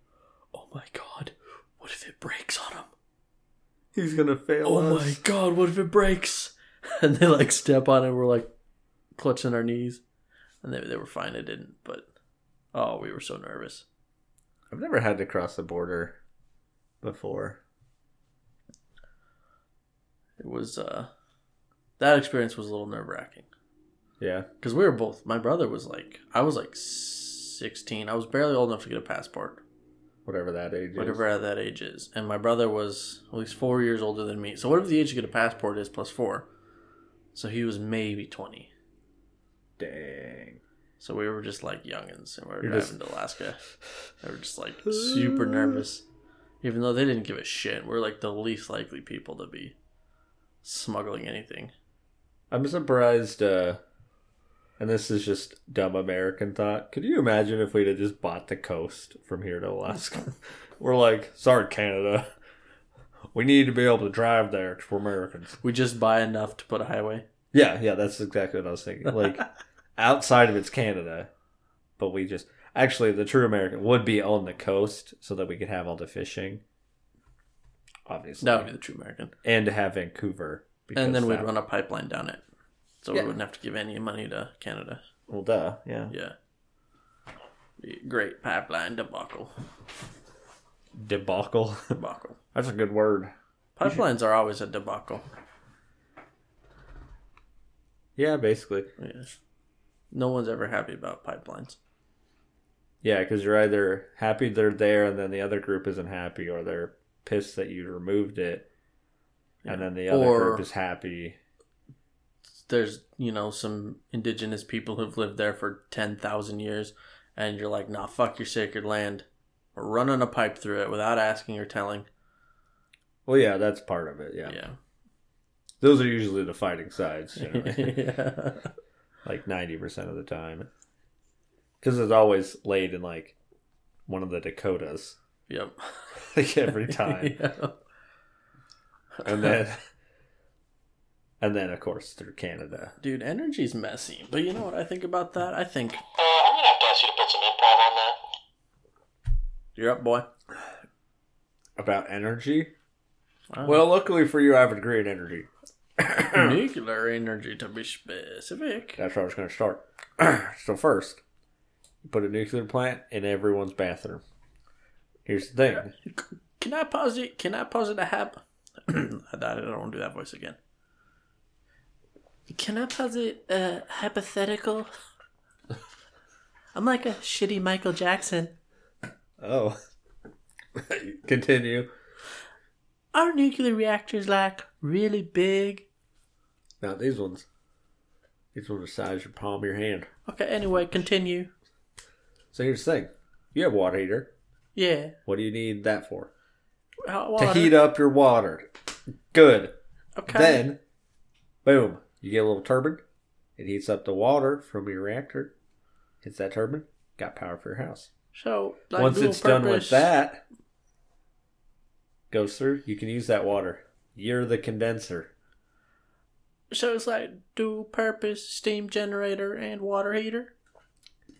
oh my god, what if it breaks on him? He's gonna fail us. Oh my god, what if it breaks? And they like step on it, we're like clutching our knees. And they were fine, it didn't, but oh, we were so nervous. I've never had to cross the border before. It was, that experience was a little nerve-wracking. Yeah. Because my brother was like, I was like 16. I was barely old enough to get a passport. Whatever that age is. And my brother was at least 4 years older than me. So whatever the age to get a passport is plus 4. So he was maybe 20. Dang. So we were just like youngins and we were driving to Alaska. They were just like super nervous. Even though they didn't give a shit. We're like the least likely people to be smuggling anything. I'm surprised... And this is just dumb American thought. Could you imagine if we'd have just bought the coast from here to Alaska? We're like, sorry, Canada. We need to be able to drive there because we're Americans. We just buy enough to put a highway? Yeah, that's exactly what I was thinking. Like, outside of it's Canada, but we just... Actually, the true American would be on the coast so that we could have all the fishing. Obviously. That would be the true American. And to have Vancouver. And then we'd run a pipeline down it. So we wouldn't have to give any money to Canada. Well, duh, yeah. Yeah. Great pipeline debacle. Debacle? Debacle. That's a good word. Pipelines are always a debacle. Yeah, basically. Yeah. No one's ever happy about pipelines. Yeah, because you're either happy they're there and then the other group isn't happy, or they're pissed that you removed it and then the other group is happy. There's, some indigenous people who've lived there for 10,000 years, and you're like, nah, fuck your sacred land. We're running a pipe through it without asking or telling. Well, yeah, that's part of it, yeah. Yeah. Those are usually the fighting sides, yeah. Like 90% of the time. Because it's always laid in, like, one of the Dakotas. Yep. Like, every time. Yep. And then... And then, of course, through Canada. Dude, energy's messy. But you know what I think about that? I think... I'm going to have to ask you to put some improv on that. You're up, boy. About energy? Wow. Well, luckily for you, I have a degree in energy. Nuclear energy, to be specific. That's where I was going to start. So first, you put a nuclear plant in everyone's bathroom. Here's the thing. Can I pause it? Can I pause it to have... I don't want to do that voice again. Can I posit a hypothetical? I'm like a shitty Michael Jackson. Oh. Continue. Are nuclear reactors like really big? Not these ones. These ones are the size of your palm of your hand. Okay, anyway, continue. So here's the thing. You have a water heater. Yeah. What do you need that for? To heat up your water. Good. Okay. Then... boom. You get a little turbine. It heats up the water from your reactor. Hits that turbine. Got power for your house. So, like, once it's done with that, goes through, you can use that water. You're the condenser. So it's like dual purpose steam generator and water heater?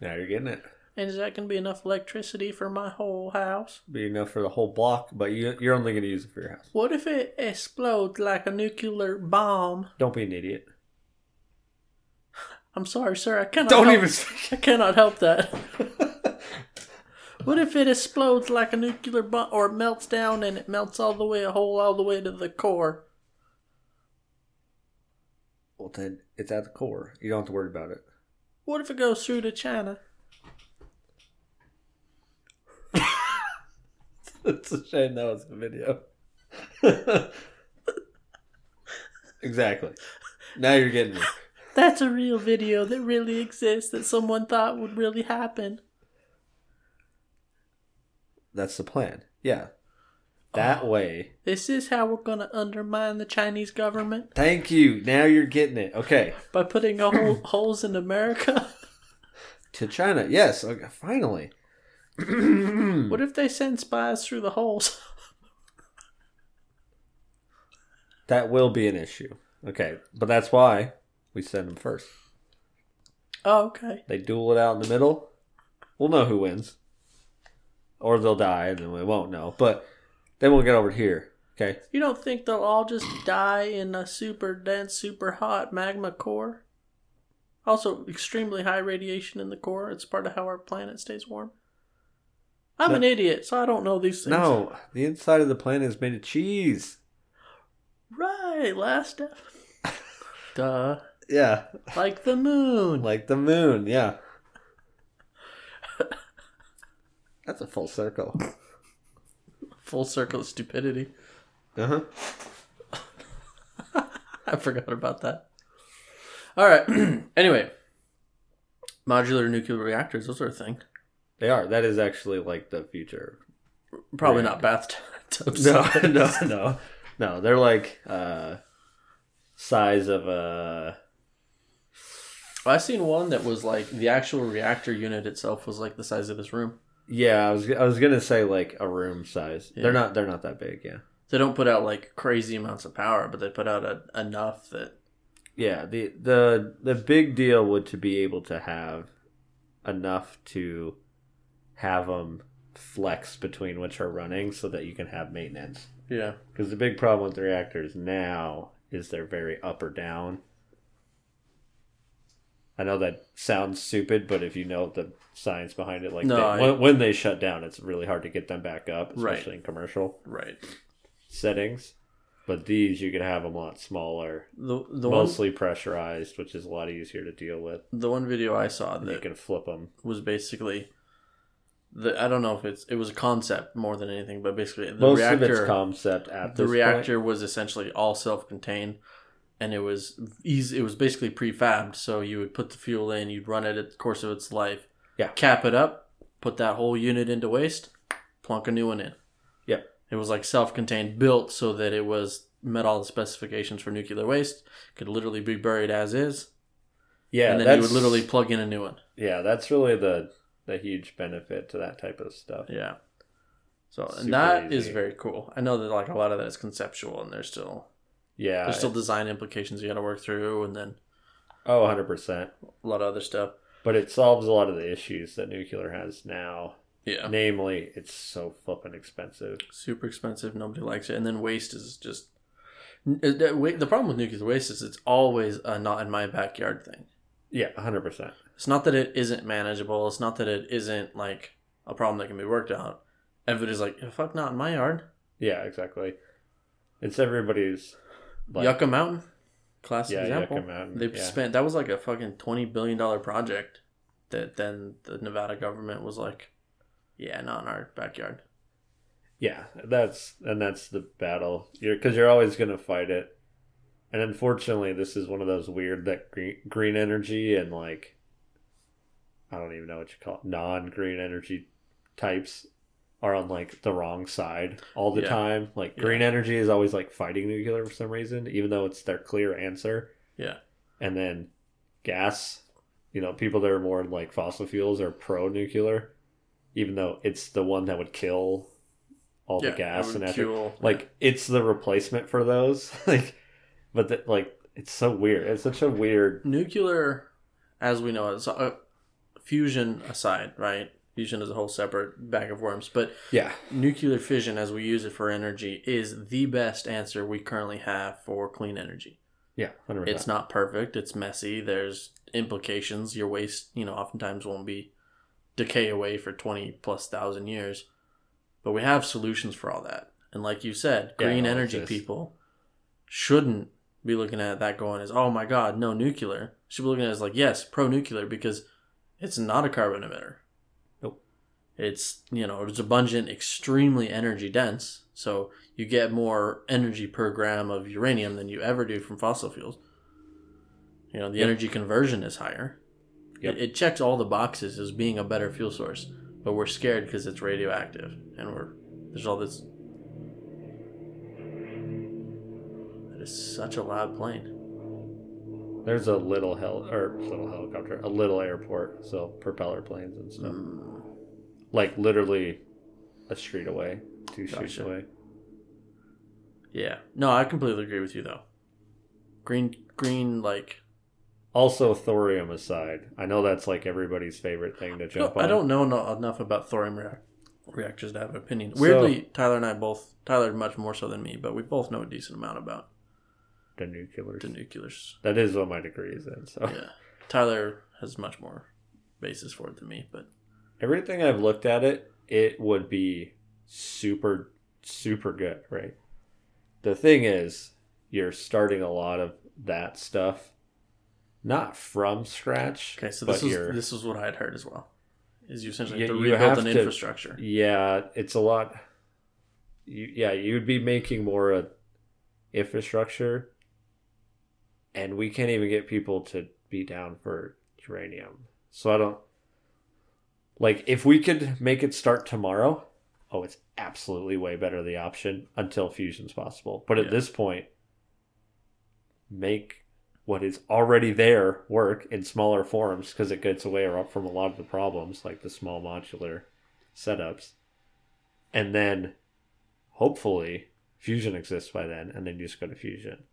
Now you're getting it. And is that going to be enough electricity for my whole house? Be enough for the whole block, but you're only going to use it for your house. What if it explodes like a nuclear bomb? Don't be an idiot. I'm sorry, sir. I cannot. Don't help, even. I cannot help that. What if it explodes like a nuclear bomb, or melts down and it melts all the way a hole all the way to the core? Well, then it's at the core. You don't have to worry about it. What if it goes through to China? It's a shame that was a video. Exactly. Now you're getting me. That's a real video that really exists that someone thought would really happen. That's the plan. Yeah. That way. This is how we're going to undermine the Chinese government. Thank you. Now you're getting it. Okay. By putting a holes in America. To China. Yes. Okay, finally. What if they send spies through the holes? That will be an issue. Okay, but that's why we send them first. Oh, okay. They duel it out in the middle. We'll know who wins. Or they'll die and then we won't know. But then we'll get over here. Okay. You don't think they'll all just die in a super dense, super hot magma core? Also, extremely high radiation in the core. It's part of how our planet stays warm. I'm an idiot, so I don't know these things. No, the inside of the planet is made of cheese. Right, last step. Duh. Yeah. Like the moon. Like the moon, yeah. That's a full circle. Full circle of stupidity. Uh-huh. I forgot about that. All right. Anyway. Modular nuclear reactors, those are a thing. They are. That is actually like the future. Probably not bathtubs. No. They're like size of a... I seen one that was like the actual reactor unit itself was like the size of this room. Yeah, I was gonna say like a room size. Yeah. They're not that big. Yeah. They don't put out like crazy amounts of power, but they put out enough that. Yeah. The big deal would to be able to have enough to have them flex between which are running so that you can have maintenance. Yeah. Because the big problem with the reactors now is they're very up or down. I know that sounds stupid, but if you know the science behind it, like when they shut down, it's really hard to get them back up, especially in commercial settings. But these, you could have them a lot smaller, mostly pressurized, which is a lot easier to deal with. The one video I saw that you can flip them was basically... I don't know if it was a concept more than anything, but basically the reactor was essentially all self-contained, and it was easy. It was basically prefabbed, so you would put the fuel in, you'd run it at the course of its life, cap it up, put that whole unit into waste, plunk a new one in. Yeah, it was like self-contained, built so that it was met all the specifications for nuclear waste, could literally be buried as is. Yeah, and then you would literally plug in a new one. Yeah, that's really the huge benefit to that type of stuff. Yeah. So, and that is very cool. I know that like a lot of that is conceptual and they're still Yeah. There's still design implications you got to work through, and then... Oh, 100%. A lot of other stuff. But it solves a lot of the issues that nuclear has now. Yeah. Namely, it's so flippin' expensive. Super expensive. Nobody likes it. And then waste is just... The problem with nuclear waste is it's always a not in my backyard thing. Yeah, 100%. It's not that it isn't manageable. It's not that it isn't, like, a problem that can be worked out. Everybody's like, oh, fuck, not in my yard. Yeah, exactly. It's everybody's... Like, Yucca Mountain, classic example. Yucca Mountain. They spent... That was like a fucking $20 billion project that then the Nevada government was like, yeah, not in our backyard. Yeah, that's the battle. Because you're always going to fight it. And unfortunately, this is one of those weird that green energy and like... I don't even know what you call it. Non-green energy types are on like the wrong side all the time. Like green energy is always like fighting nuclear for some reason, even though it's their clear answer. Yeah. And then gas, you know, people that are more like fossil fuels are pro-nuclear, even though it's the one that would kill all the gas and fuel. Like it's the replacement for those. But it's so weird. It's such a weird nuclear, as we know it. So, fusion aside, right? Fusion is a whole separate bag of worms. But nuclear fission, as we use it for energy, is the best answer we currently have for clean energy. Yeah, 100%. It's not perfect. It's messy. There's implications. Your waste, you know, oftentimes won't be decay away for 20,000+ years. But we have solutions for all that. And like you said, green energy people shouldn't be looking at that going as, oh my God, no nuclear. Should be looking at it as like, yes, pro-nuclear, because... It's not a carbon emitter. Nope. It's, you know, it's abundant, extremely energy dense. So you get more energy per gram of uranium than you ever do from fossil fuels. You know, the energy conversion is higher. Yep. It checks all the boxes as being a better fuel source. But we're scared because it's radioactive. And there's all this... That is such a loud plane. There's a little helicopter, a little airport, so propeller planes and stuff. Mm. Like literally a street away, two streets away. Yeah. No, I completely agree with you though. Green, like. Also, thorium aside, I know that's like everybody's favorite thing to jump on. I don't know enough about thorium reactors to have an opinion. Weirdly, so, Tyler and I both, Tyler much more so than me, but we both know a decent amount about. The nuclears. That is what my degree is in. So yeah, Tyler has much more basis for it than me. But everything I've looked at it, it would be super, super good, right? The thing is, you're starting a lot of that stuff, not from scratch. Okay, so this is what I'd heard as well. Is you essentially have to rebuild an infrastructure? Yeah, it's a lot. You'd be making more of infrastructure. And we can't even get people to be down for uranium. So I don't... Like, if we could make it start tomorrow, it's absolutely way better the option until fusion's possible. But at this point, make what is already there work in smaller forms because it gets away from a lot of the problems, like the small modular setups. And then, hopefully, fusion exists by then, and then you just go to fusion.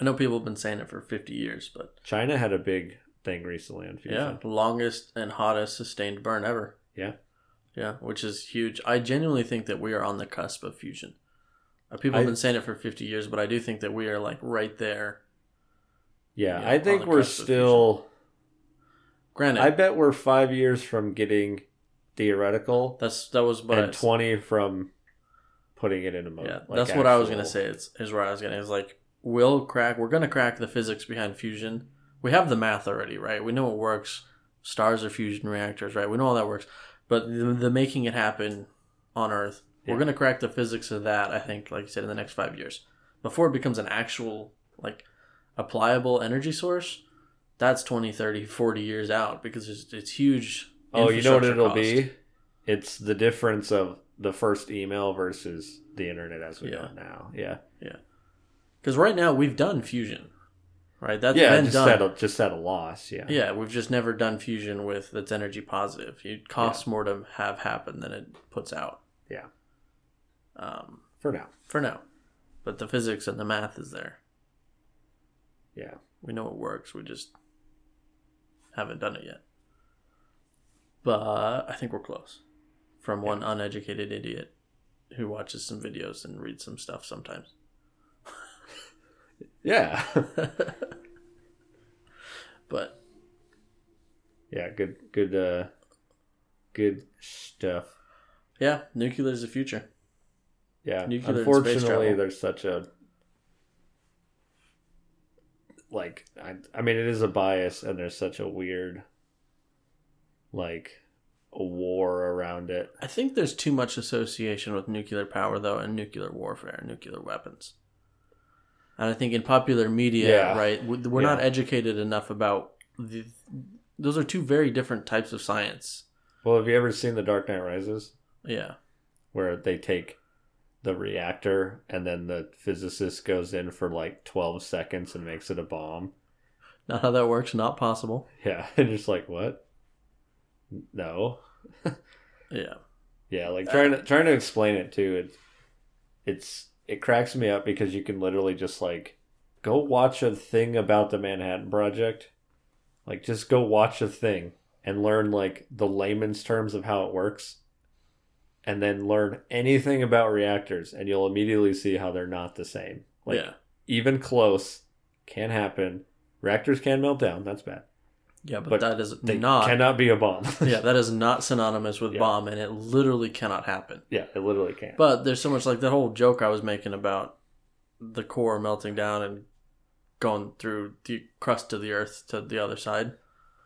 I know people have been saying it for 50 years, but... China had a big thing recently on fusion. Yeah, longest and hottest sustained burn ever. Yeah. Yeah, which is huge. I genuinely think that we are on the cusp of fusion. People have been saying it for 50 years, but I do think that we are, like, right there. Yeah, you know, I think we're still... Granted. I bet we're 5 years from getting theoretical. That was 20 from putting it into motion. Yeah, like that's actual... what I was going to say. Is where I was going to... It's like... We're going to crack the physics behind fusion. We have the math already, right? We know it works. Stars are fusion reactors, right? We know all that works. But the making it happen on Earth, we're going to crack the physics of that, I think, like you said, in the next 5 years. Before it becomes an actual, like, applicable energy source, that's 20, 30, 40 years out because it's huge. Oh, you know what it'll be? It's the difference of the first email versus the internet as we know now. Yeah. Yeah. Because right now we've done fusion, right? That's been done. Just at a loss, yeah. Yeah, we've just never done fusion that's energy positive. It costs more to have happen than it puts out. Yeah. For now. But the physics and the math is there. Yeah. We know it works. We just haven't done it yet. But I think we're close. From one uneducated idiot who watches some videos and reads some stuff sometimes. Yeah. But yeah, good stuff. Yeah, nuclear is the future. Yeah, nuclear. Unfortunately, there's such a I mean, it is a bias, and there's such a weird a war around it. I think there's too much association with nuclear power, though, and nuclear warfare, nuclear weapons. And I think in popular media, right, we're not educated enough about... Those are two very different types of science. Well, have you ever seen The Dark Knight Rises? Yeah. Where they take the reactor and then the physicist goes in for 12 seconds and makes it a bomb. Not how that works. Not possible. Yeah. And just what? No. Yeah. Yeah, trying to explain it, too. It cracks me up because you can literally just go watch a thing about the Manhattan Project. Just go watch a thing and learn the layman's terms of how it works, and then learn anything about reactors and you'll immediately see how they're not the same. Even close can happen. Reactors can melt down. That's bad. Yeah, but that is not... cannot be a bomb. Yeah, that is not synonymous with bomb, and it literally cannot happen. Yeah, it literally can't. But there's so much, that whole joke I was making about the core melting down and going through the crust of the earth to the other side.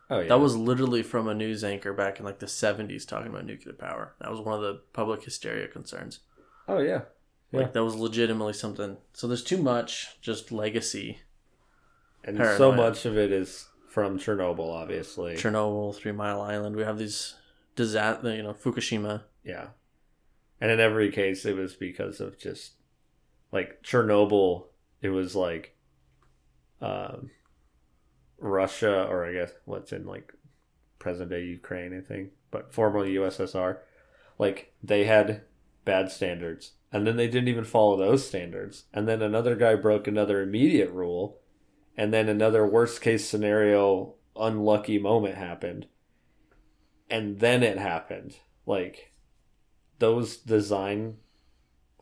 Oh, yeah. That was literally from a news anchor back in, the 70s talking about nuclear power. That was one of the public hysteria concerns. Oh, yeah. That was legitimately something. So there's too much just legacy. And paranoia. So much of it is... from Chernobyl, obviously. Chernobyl, 3 Mile Island. We have these disasters, Fukushima. Yeah. And in every case, it was because of just, Chernobyl, it was, Russia, or I guess what's in, present-day Ukraine, I think, but formerly USSR. They had bad standards, and then they didn't even follow those standards. And then another guy broke another immediate rule, and then another worst-case scenario unlucky moment happened. And then it happened. Those design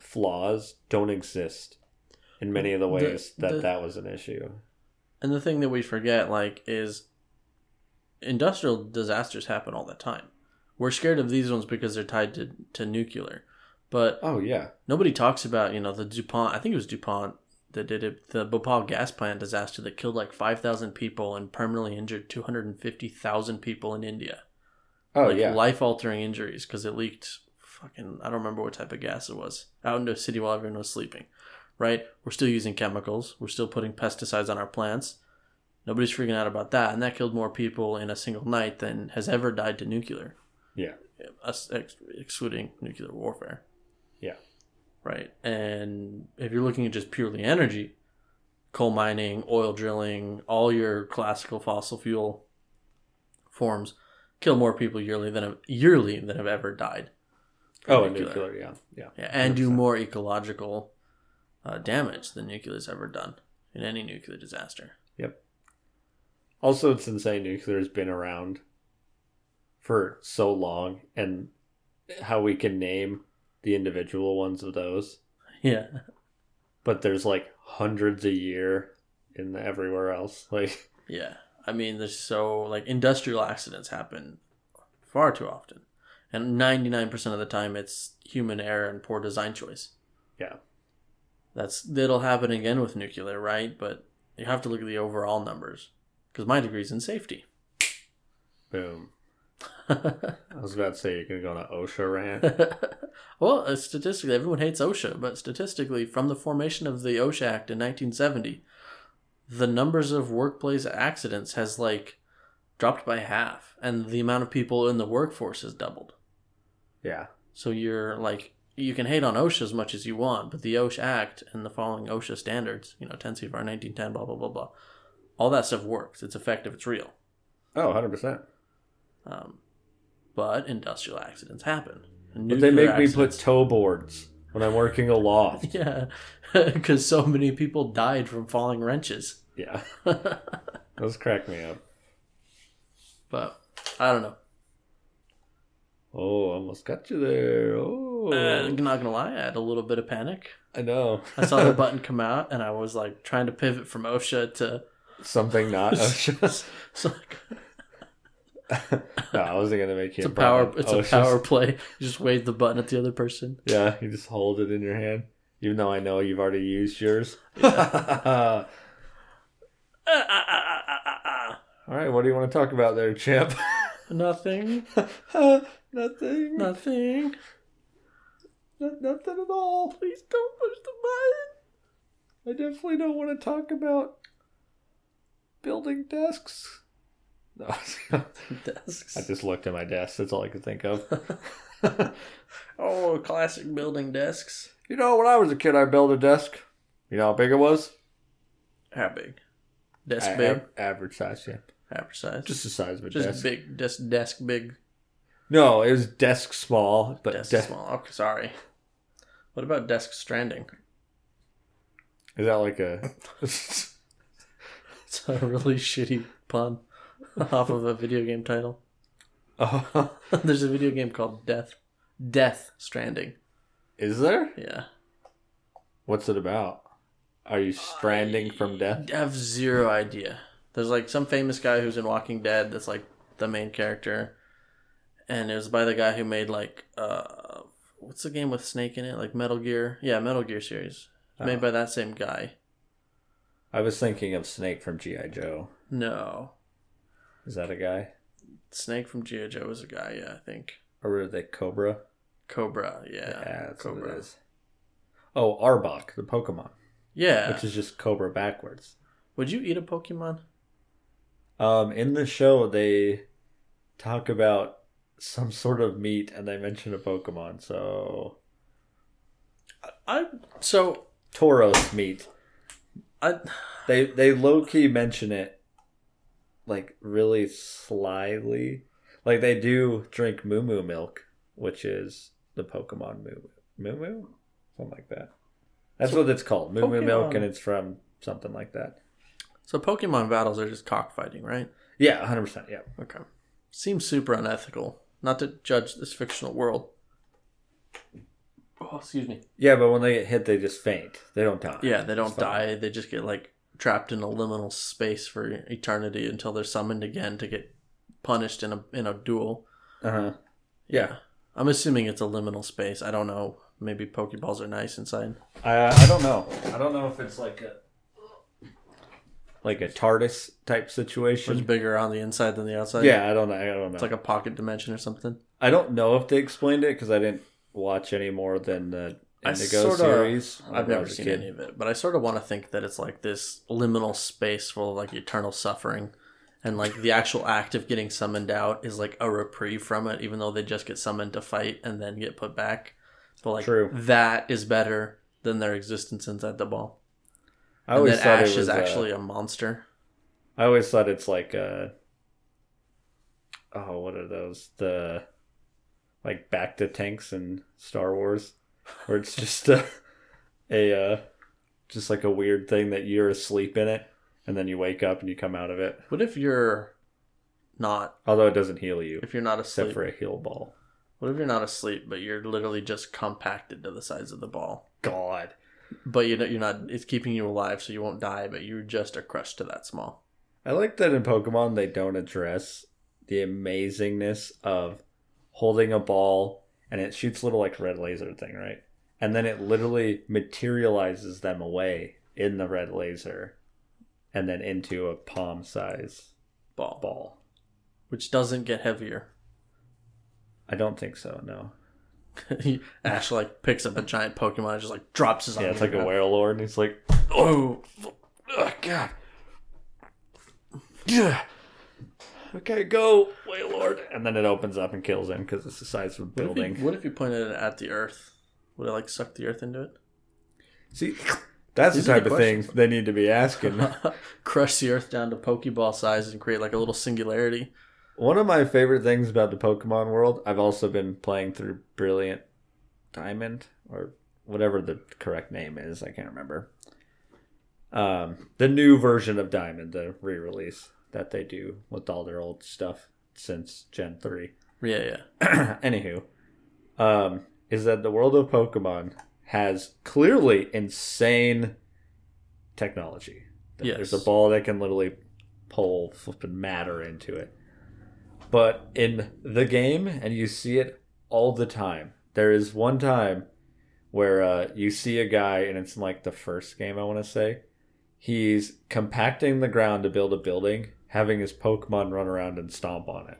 flaws don't exist in many of the ways that was an issue. And the thing that we forget, is industrial disasters happen all the time. We're scared of these ones because they're tied to nuclear. But nobody talks about, the DuPont. I think it was DuPont that did it, the Bhopal gas plant disaster that killed 5,000 people and permanently injured 250,000 people in India. Oh, yeah. Life-altering injuries because it leaked I don't remember what type of gas it was, out into a city while everyone was sleeping, right? We're still using chemicals. We're still putting pesticides on our plants. Nobody's freaking out about that. And that killed more people in a single night than has ever died to nuclear. Yeah. Us excluding nuclear warfare. Yeah. Right, and if you're looking at just purely energy, coal mining, oil drilling, all your classical fossil fuel forms kill more people yearly than have ever died. Oh, nuclear, yeah, and 100%. Do more ecological damage than nuclear has ever done in any nuclear disaster. Yep. Also, it's insane nuclear has been around for so long, and how we can name the individual ones of those. Yeah. But there's hundreds a year in everywhere else. Yeah. I mean, there's so industrial accidents happen far too often. And 99% of the time it's human error and poor design choice. Yeah. That'll happen again with nuclear, right? But you have to look at the overall numbers. Because my degree's in safety. Boom. I was about to say you're going to go on an OSHA rant. Well, statistically, everyone hates OSHA, but statistically, from the formation of the OSHA Act in 1970, the numbers of workplace accidents has dropped by half, and the amount of people in the workforce has doubled. Yeah. So you're you can hate on OSHA as much as you want, but the OSHA Act and the following OSHA standards, 10 CFR 1910, blah, blah, blah, blah, all that stuff works. It's effective. It's real. Oh, 100%. But industrial accidents happen. But they make me put toe boards when I'm working a loft. Yeah, because so many people died from falling wrenches. Yeah. Those crack me up. But, I don't know. Oh, almost got you there. Oh. I'm not going to lie, I had a little bit of panic. I know. I saw the button come out, and I was, like, trying to pivot from OSHA to... something not OSHA. So, like... No, I wasn't going to make you... It's a power play. You just wave the button at the other person. Yeah, you just hold it in your hand. Even though I know you've already used yours. Yeah. All right, what do you want to talk about there, champ? Nothing. Nothing. Nothing. Nothing at all. Please don't push the button. I definitely don't want to talk about building desks. No. Desks. I just looked at my desk. That's all I could think of. Oh, classic building desks. You know, when I was a kid, I built a desk. You know how big it was? How big? Desk big? Average size, yeah. Average size. Just the size of a desk. Just big. Just desk big. No, it was desk small. But desk small. Okay, sorry. What about Death Stranding? Is that like a... It's a really shitty pun off of a video game title. Oh. There's a video game called Death Stranding. Is there? Yeah. What's it about? Are you stranding from death? I have zero idea. There's like some famous guy who's in Walking Dead that's like the main character. And it was by the guy who made like, what's the game with Snake in it? Like Metal Gear? Yeah, Metal Gear series. It's made by that same guy. I was thinking of Snake from G.I. Joe. No. Is that a guy? Snake from G.I. Joe is a guy, yeah, I think. Or were they Cobra? Cobra, yeah. Yeah, that's Cobra. What it is. Oh, Arbok, the Pokemon. Yeah. Which is just Cobra backwards. Would you eat a Pokemon? In the show, they talk about some sort of meat, and they mention a Pokemon. So, Tauros meat. They low key mention it, like really slyly. Like they do drink Moo Moo Milk, which is the Pokemon Moo Moo, something like that. That's what it's called, Moo Moo Milk, and it's from something like that. So Pokemon battles are just cockfighting, right? Yeah, 100%. Yeah. Okay. Seems super unethical. Not to judge this fictional world. Oh, excuse me. Yeah, but when they get hit, they just faint. They don't die. Yeah, they don't die. They just get like trapped in a liminal space for eternity until they're summoned again to get punished in a duel. Uh-huh. Yeah. I'm assuming it's a liminal space. I don't know. Maybe Pokeballs are nice inside. I don't know. I don't know if it's like a... like a TARDIS type situation. It's bigger on the inside than the outside. Yeah, I don't know. It's like a pocket dimension or something. I don't know if they explained it because I didn't watch any more than the Indigo series. I've never seen any of it, but I sort of want to think that it's like this liminal space full of like eternal suffering, and like the actual act of getting summoned out is like a reprieve from it, even though they just get summoned to fight and then get put back. But like that is better than their existence inside the ball. I always thought Ash is actually a monster. I always thought it's like a... oh, what are those? The like Bacta tanks in Star Wars, where it's just just like a weird thing that you're asleep in it, and then you wake up and you come out of it. What if you're not? Although it doesn't heal you, if you're not asleep, except for a heal ball. What if you're not asleep, but you're literally just compacted to the size of the ball? God. But you're not. It's keeping you alive, so you won't die. But you just are crushed to that small. I like that in Pokemon they don't address the amazingness of holding a ball and it shoots little like red laser thing, right? And then it literally materializes them away in the red laser, and then into a palm size ball, which doesn't get heavier. I don't think so. No. Ash like picks up a giant Pokemon and just like drops his... yeah, it's like a Wailord, and he's like, oh god, yeah, okay, go Wailord, and then it opens up and kills him because it's the size of a building. What if you pointed it at the earth? Would it like suck the earth into it? See, that's the type of thing they need to be asking. Crush the earth down to Pokeball size and create like a little singularity. One of my favorite things about the Pokemon world, I've also been playing through Brilliant Diamond, or whatever the correct name is. I can't remember. The new version of Diamond, the re-release that they do with all their old stuff since Gen 3. Yeah, yeah. Anywho, is that the world of Pokemon has clearly insane technology. Yes. There's a ball that can literally pull flipping matter into it. But in the game, and you see it all the time, there is one time where you see a guy, and it's in, like, the first game, I want to say. He's compacting the ground to build a building, having his Pokemon run around and stomp on it.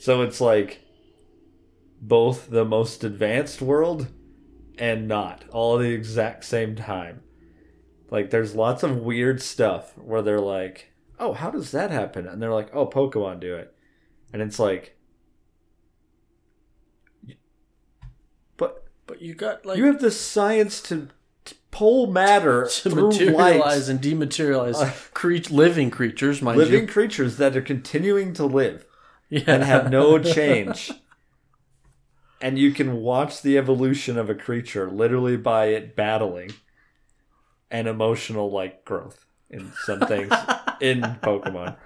So it's, like, both the most advanced world and not, all at the exact same time. Like, there's lots of weird stuff where they're like, oh, how does that happen? And they're like, oh, Pokemon do it. And it's like, but you got like you have the science to pull matter to through materialize light. And dematerialize living creatures, mind you, creatures that are continuing to live and have no change. And you can watch the evolution of a creature literally by it battling and emotional like growth in some things in Pokemon.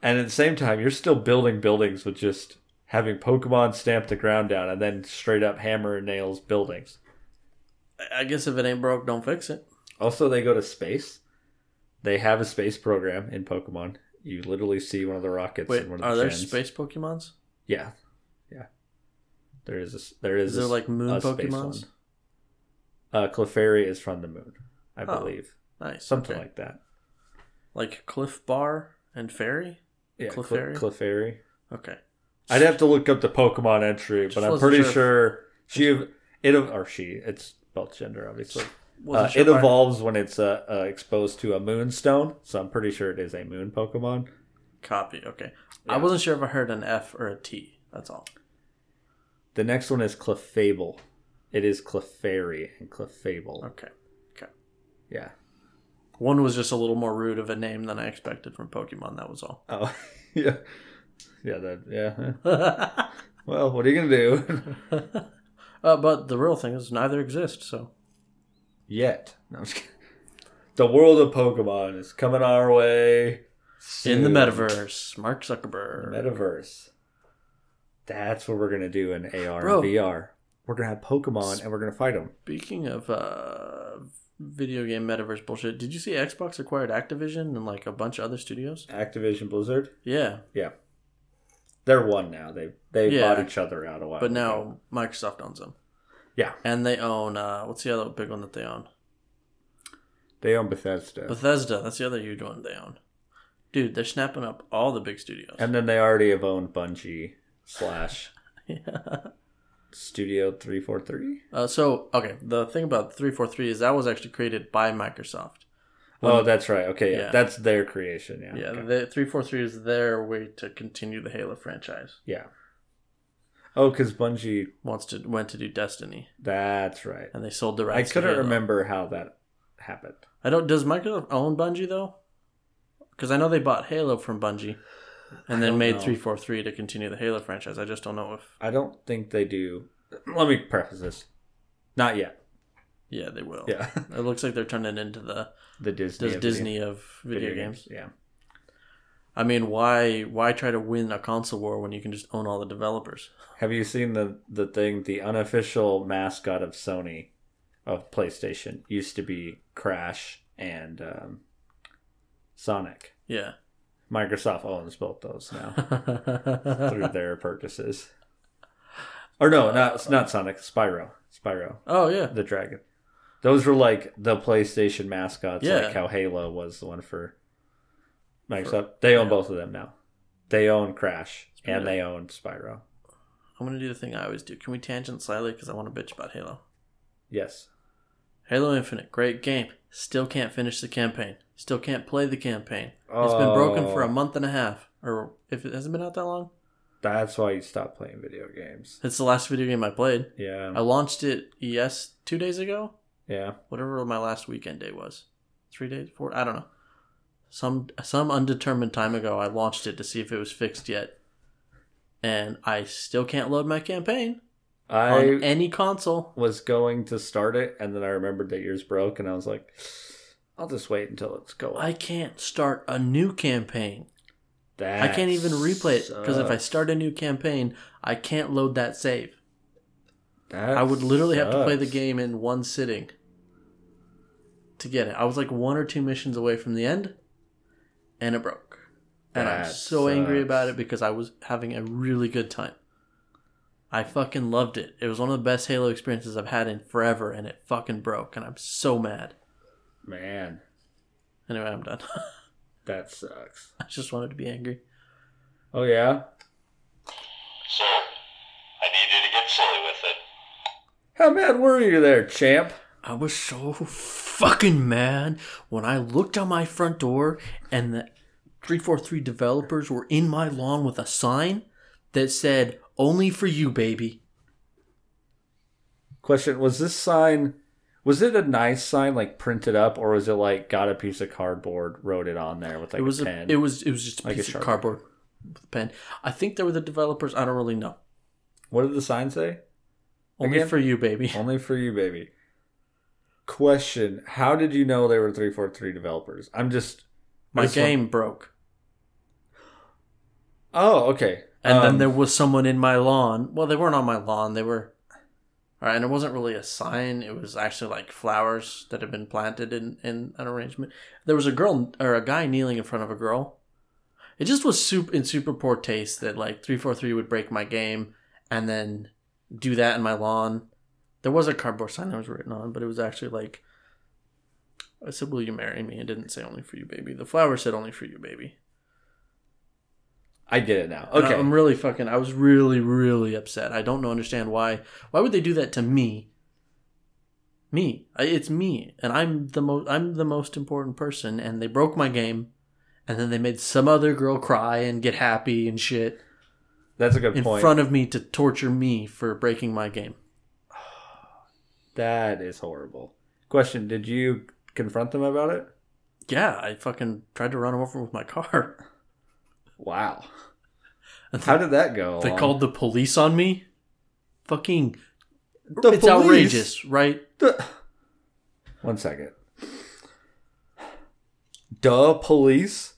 And at the same time, you're still building buildings with just having Pokemon stamp the ground down and then straight up hammer and nails buildings. I guess if it ain't broke, don't fix it. Also, they go to space. They have a space program in Pokemon. You literally see one of the rockets in one of the gens. Are there space Pokemons? Yeah. Yeah. There is a, there is like moon Pokemons? Clefairy is from the moon, I believe. Nice. Something like that. Like Cliff Bar and Fairy? Yeah, Clefairy. Okay. I'd have to look up the Pokemon entry, but I'm pretty sure it's both gender, obviously. It evolves when it's exposed to a moonstone, so I'm pretty sure it is a moon Pokemon. Copy, okay. Yeah. I wasn't sure if I heard an F or a T, that's all. The next one is Clefable. It is Clefairy and Clefable. Okay. Yeah. One was just a little more rude of a name than I expected from Pokemon, that was all. Oh, yeah. Yeah. Well, what are you going to do? But the real thing is neither exist, so. Yet. No, I'm just kidding. The world of Pokemon is coming our way soon. In the metaverse. Mark Zuckerberg. Metaverse. That's what we're going to do in AR and VR. We're going to have Pokemon and we're going to fight them. Speaking of video game metaverse bullshit, did you see Xbox acquired Activision and like a bunch of other studios? Activision Blizzard? Yeah. Yeah. They're one now. They bought each other out a while. But now Microsoft owns them. Yeah. And they own, what's the other big one that they own? They own Bethesda. Bethesda. That's the other huge one they own. Dude, they're snapping up all the big studios. And then they already have owned Bungie / Studio 343. The thing about 343 is that was actually created by Microsoft. That's right. Okay, yeah. That's their creation. Yeah, yeah. Okay. 343 is their way to continue the Halo franchise. Yeah. Oh, because Bungie went to do Destiny. That's right. And they sold the rights. I couldn't remember how that happened. I don't. Does Microsoft own Bungie though? Because I know they bought Halo from Bungie, and then made 343 to continue the Halo franchise. I just don't know if. I don't think they do. Let me preface this. Not yet. Yeah, they will. Yeah, it looks like they're turning into the Disney of video games. Yeah, I mean, why try to win a console war when you can just own all the developers? Have you seen the thing? The unofficial mascot of Sony, of PlayStation, used to be Crash and Sonic. Yeah, Microsoft owns both those now through their purchases. Or no, not Sonic. Spyro. Oh yeah, the dragon. Those were like the PlayStation mascots, like how Halo was the one for Microsoft. They own both of them now. They own Crash, and they own Spyro. I'm going to do the thing I always do. Can we tangent slightly? Because I want to bitch about Halo. Yes. Halo Infinite, great game. Still can't finish the campaign. Still can't play the campaign. Oh. It's been broken for a month and a half. Or if it hasn't been out that long. That's why you stopped playing video games. It's the last video game I played. Yeah. I launched it, 2 days ago. Yeah. Whatever my last weekend day was. 3 days? 4? I don't know. Some undetermined time ago, I launched it to see if it was fixed yet. And I still can't load my campaign. on any console. Was going to start it, and then I remembered that yours broke, and I was like, I'll just wait until it's going. I can't start a new campaign. That I can't even replay it, because if I start a new campaign, I can't load that save. That I would literally sucks. Have to play the game in one sitting to get it. I was like 1 or 2 missions away from the end, and it broke. And that I'm so sucks. Angry about it, because I was having a really good time. I fucking loved it. It was one of the best Halo experiences I've had in forever, and it fucking broke, and I'm so mad. Man. Anyway, I'm done. That sucks. I just wanted to be angry. Oh, yeah? So, I need you to get silly with it. How mad were you there, champ? I was so fucking mad when I looked out my front door and the 343 developers were in my lawn with a sign that said, "Only for you, baby." Question, was this sign, was it a nice sign, like printed up, or was it like got a piece of cardboard, wrote it on there with like a pen? It was just a piece of cardboard with a pen. I think they were the developers, I don't really know. What did the sign say? Only for you, baby. Only for you, baby. Question, how did you know they were 343 developers? I'm just... My game broke. Oh, okay. And then there was someone in my lawn. Well, they weren't on my lawn. They were... All right, and it wasn't really a sign. It was actually like flowers that had been planted in an arrangement. There was a girl or a guy kneeling in front of a girl. It just was in super poor taste that like 343 would break my game and then do that in my lawn. There was a cardboard sign that was written on, but it was actually like, I said, "Will you marry me?" It didn't say "Only for you, baby." The flower said "Only for you, baby." I get it now. Okay. I'm really fucking... I was really, really upset. I don't understand why. Why would they do that to me? Me. It's me. And I'm the most important person. And they broke my game. And then they made some other girl cry and get happy and shit. That's a good point. In front of me to torture me for breaking my game. That is horrible. Question, did you confront them about it? Yeah. I fucking tried to run them over with my car. Wow. How did that go? They called the police on me? Fucking... It's outrageous, right? One second. Duh, police?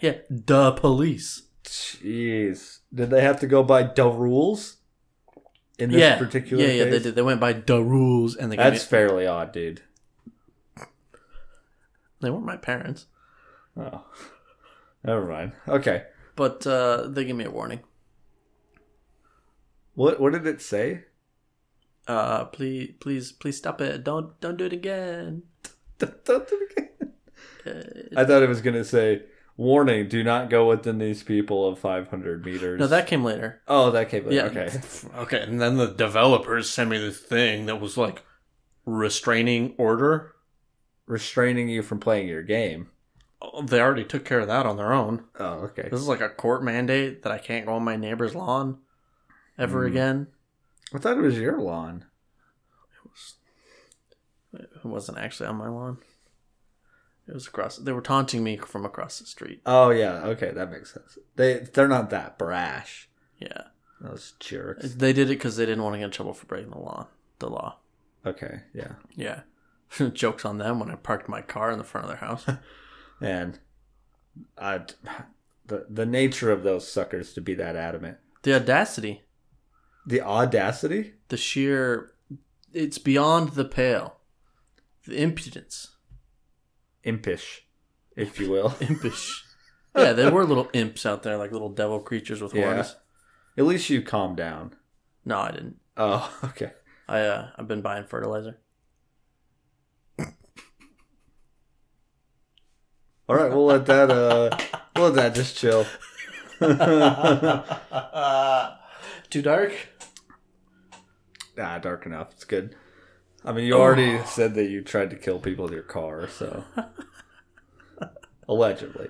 Yeah, duh, police. Jeez. Did they have to go by duh rules? In this particular case? Yeah, they did. They went by duh rules. And they That's fairly odd, dude. They weren't my parents. Oh. Never mind. Okay. But they gave me a warning. What did it say? Please stop it. Don't do it again. Don't do it again. I thought it was going to say, "Warning, do not go within these people of 500 meters. No, that came later. Oh, that came later. Yeah. Okay. Okay, and then the developers sent me this thing that was like restraining order. Restraining you from playing your game. They already took care of that on their own. Oh, okay. This is like a court mandate that I can't go on my neighbor's lawn ever again. I thought it was your lawn. It wasn't actually on my lawn. It was across. They were taunting me from across the street. Oh, yeah. Okay, that makes sense. They're not that brash. Yeah. Those jerks. They did it because they didn't want to get in trouble for breaking the law. The law. Okay, yeah. Yeah. Joke's on them when I parked my car in the front of their house. And the nature of those suckers to be that adamant. The audacity? The sheer... It's beyond the pale. The impudence. Impish, if you will. Impish. Yeah, there were little imps out there, like little devil creatures with horns. At least you calmed down. No, I didn't. Oh, okay. I've been buying fertilizer. All right, we'll let that just chill. Too dark? Nah, dark enough. It's good. I mean, you already said that you tried to kill people with your car, so allegedly.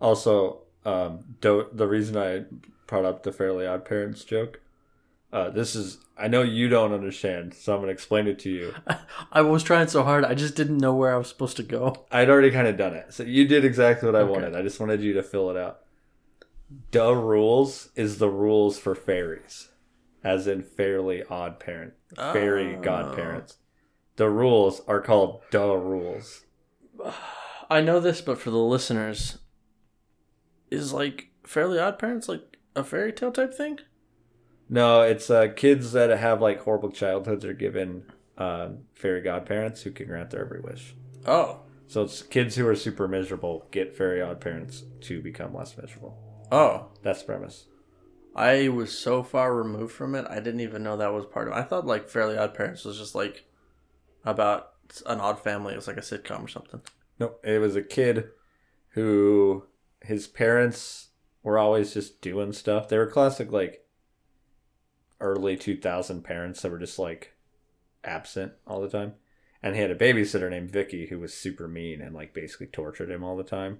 Also, the reason I brought up the Fairly Odd Parents joke. I know you don't understand, so I'm going to explain it to you. I was trying so hard, I just didn't know where I was supposed to go. I'd already kind of done it. So you did exactly what I wanted. I just wanted you to fill it out. Duh rules is the rules for fairies. as in Fairly Odd Parent, Fairy Godparents. The rules are called Da Rules. I know this, but for the listeners, is like Fairly OddParents like a fairy tale type thing? No, it's kids that have like horrible childhoods are given fairy godparents who can grant their every wish. Oh. So it's kids who are super miserable get fairy godparents to become less miserable. Oh. That's the premise. I was so far removed from it, I didn't even know that was part of it. I thought like Fairly OddParents was just like about an odd family. It was like a sitcom or something. No, it was a kid who his parents were always just doing stuff. They were classic like early 2000 parents that were just like absent all the time. And he had a babysitter named Vicky who was super mean and like basically tortured him all the time.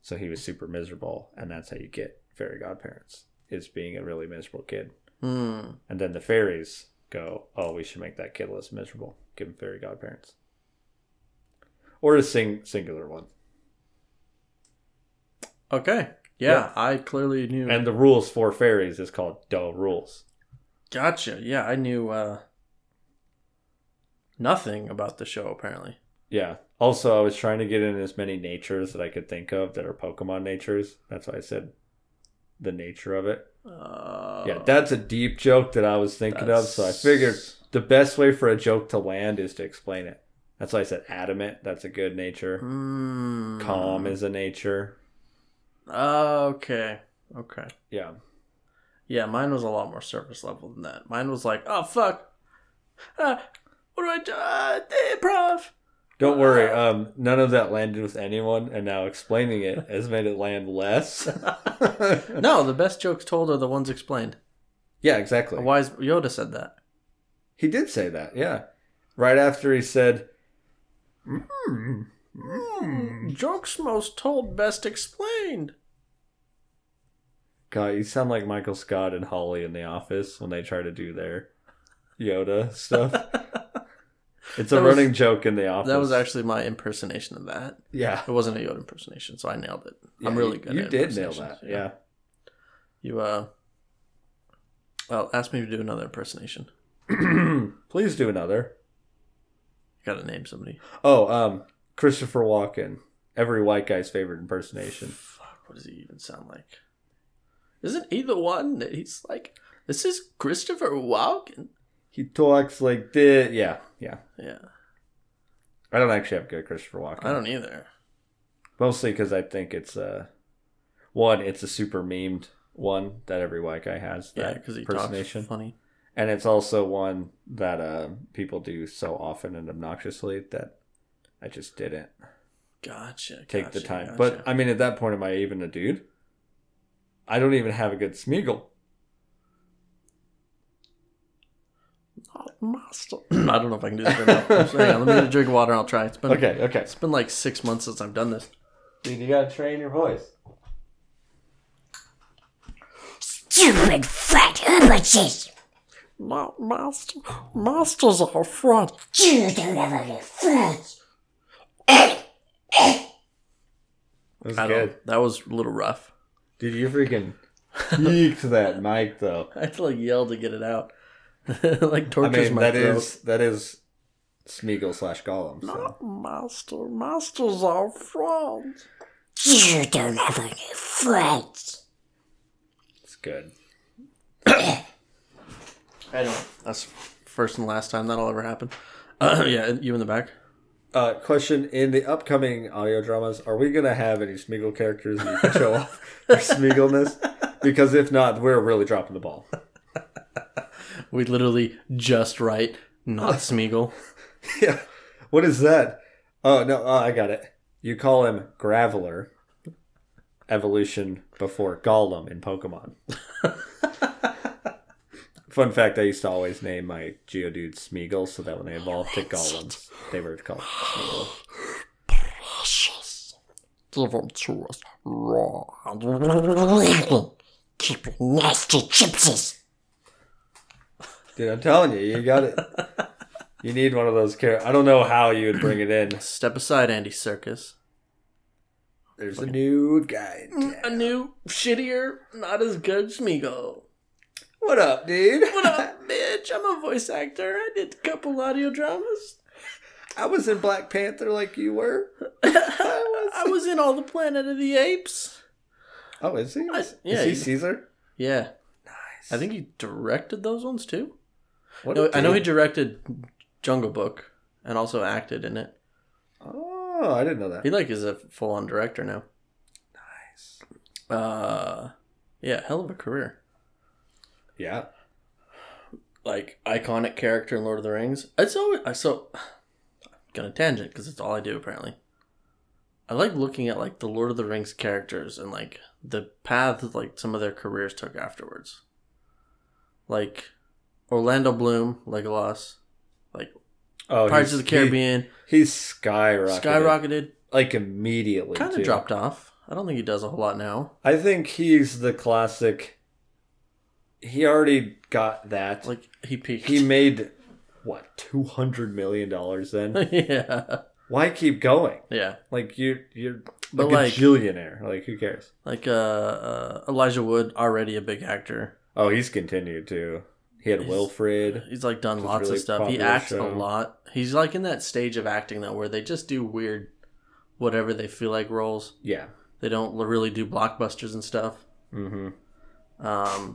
So he was super miserable. And that's how you get fairy godparents, is being a really miserable kid. Mm. And then the fairies go, oh, we should make that kid less miserable. Give him fairy godparents. Or a singular one. Okay. Yeah, I clearly knew. And the rules for fairies is called Da Rules. Gotcha. Yeah, I knew nothing about the show, apparently. Yeah. Also, I was trying to get in as many natures that I could think of that are Pokemon natures. That's why I said the nature of it. Yeah, that's a deep joke that I was thinking of, so I figured the best way for a joke to land is to explain it. That's why I said adamant. That's a good nature. Mm. Calm is a nature. Okay. Yeah, mine was a lot more surface level than that. Mine was like, oh, fuck. What do I do? Improv. Don't worry. None of that landed with anyone, and now explaining it has made it land less. No, the best jokes told are the ones explained. Yeah, exactly. A wise Yoda said that. He did say that, yeah. Right after he said, jokes most told, best explained. God, you sound like Michael Scott and Holly in The Office when they try to do their Yoda stuff. It's a running joke in The Office. That was actually my impersonation of that. Yeah. It wasn't a Yoda impersonation, so I nailed it. Yeah, I'm really good at it. You did nail that, yeah. You, well, ask me to do another impersonation. Please do another. You gotta name somebody. Oh, Christopher Walken. Every white guy's favorite impersonation. Fuck, what does he even sound like? Isn't he the one that he's like, this is Christopher Walken? He talks like this. Yeah. I don't actually have a good Christopher Walken. I don't either. Mostly because I think it's, one, it's a super memed one that every white guy has. Yeah, because he talks funny. And it's also one that people do so often and obnoxiously that I just didn't take the time. Gotcha. But, I mean, at that point, am I even a dude? I don't even have a good Smeagol. Not master. I don't know if I can do this right now. So hang on, let me get a drink of water and I'll try. Okay. It's been like 6 months since I've done this. Dude, you gotta train your voice. Stupid fat bitches. Not master. Masters are front. You don't ever get friends. That was a little rough. Dude, you freaking peaked that mic, though. I had to, like, yell to get it out. Like, tortures my throat. That is Smeagol/Golem. Not master. Masters are friends. You don't have any friends. It's good. I know. That's first and last time that'll ever happen. Yeah, you in the back? Question, in the upcoming audio dramas, are we going to have any Smeagol characters that you can show off your Smeagolness? Because if not, we're really dropping the ball. We literally just write, not Smeagol. Yeah. What is that? Oh, no, I got it. You call him Graveler. Evolution before Golem in Pokemon. Fun fact, I used to always name my Geodude Smeagol so that when they evolved to Golems, they were called Smeagol. Precious. Give them to us raw and legal. Keep nasty gypsies. Dude, I'm telling you, you got it. You need one of those characters. I don't know how you would bring it in. Step aside, Andy Serkis. There's a new guy in town. A new, shittier, not as good Smeagol. What up, dude? What up, bitch? I'm a voice actor. I did a couple audio dramas. I was in Black Panther like you were. I was in all the Planet of the Apes. Oh, is he? Is he Caesar? Yeah. Nice. I think he directed those ones too. I know he directed Jungle Book and also acted in it. Oh, I didn't know that. He is a full-on director now. Nice. Yeah, hell of a career. Yeah. Iconic character in Lord of the Rings. Got a tangent because it's all I do apparently. I like looking at the Lord of the Rings characters and the path some of their careers took afterwards. Orlando Bloom, Legolas, Pirates of the Caribbean. He's skyrocketed immediately. Kind of dropped off. I don't think he does a whole lot now. I think he's the classic. He already got that. He peaked. He made what, $200 million then? Yeah. Why keep going? Yeah. You're a billionaire. Who cares? Elijah Wood, already a big actor. Oh, he's continued too. He had Wilfred. He's done lots of stuff. He acts a lot. He's in that stage of acting though where they just do weird whatever they feel like roles. Yeah. They don't really do blockbusters and stuff. Mm-hmm.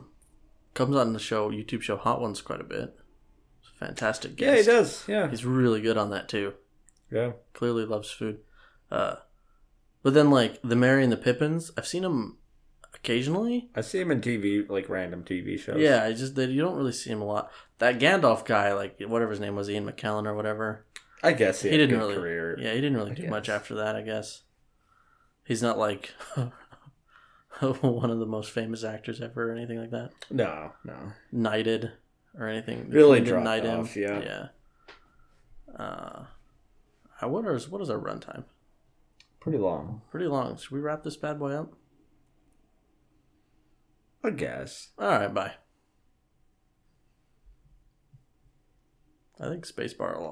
Comes on the YouTube show Hot Ones quite a bit. Fantastic guest. Yeah, he does. Yeah. He's really good on that too. Yeah. Clearly loves food. But then the Mary and the Pippins, I've seen him occasionally. I see him in TV, random TV shows. Yeah, you don't really see him a lot. That Gandalf guy, whatever his name was, Ian McKellen or whatever. I guess he had a good career. Yeah, he didn't really do much after that, I guess. He's not one of the most famous actors ever or anything like that. No. Knighted or anything. Really dropped off, yeah. What is our runtime? Pretty long. Should we wrap this bad boy up? I guess. All right, bye. I think spacebar will also.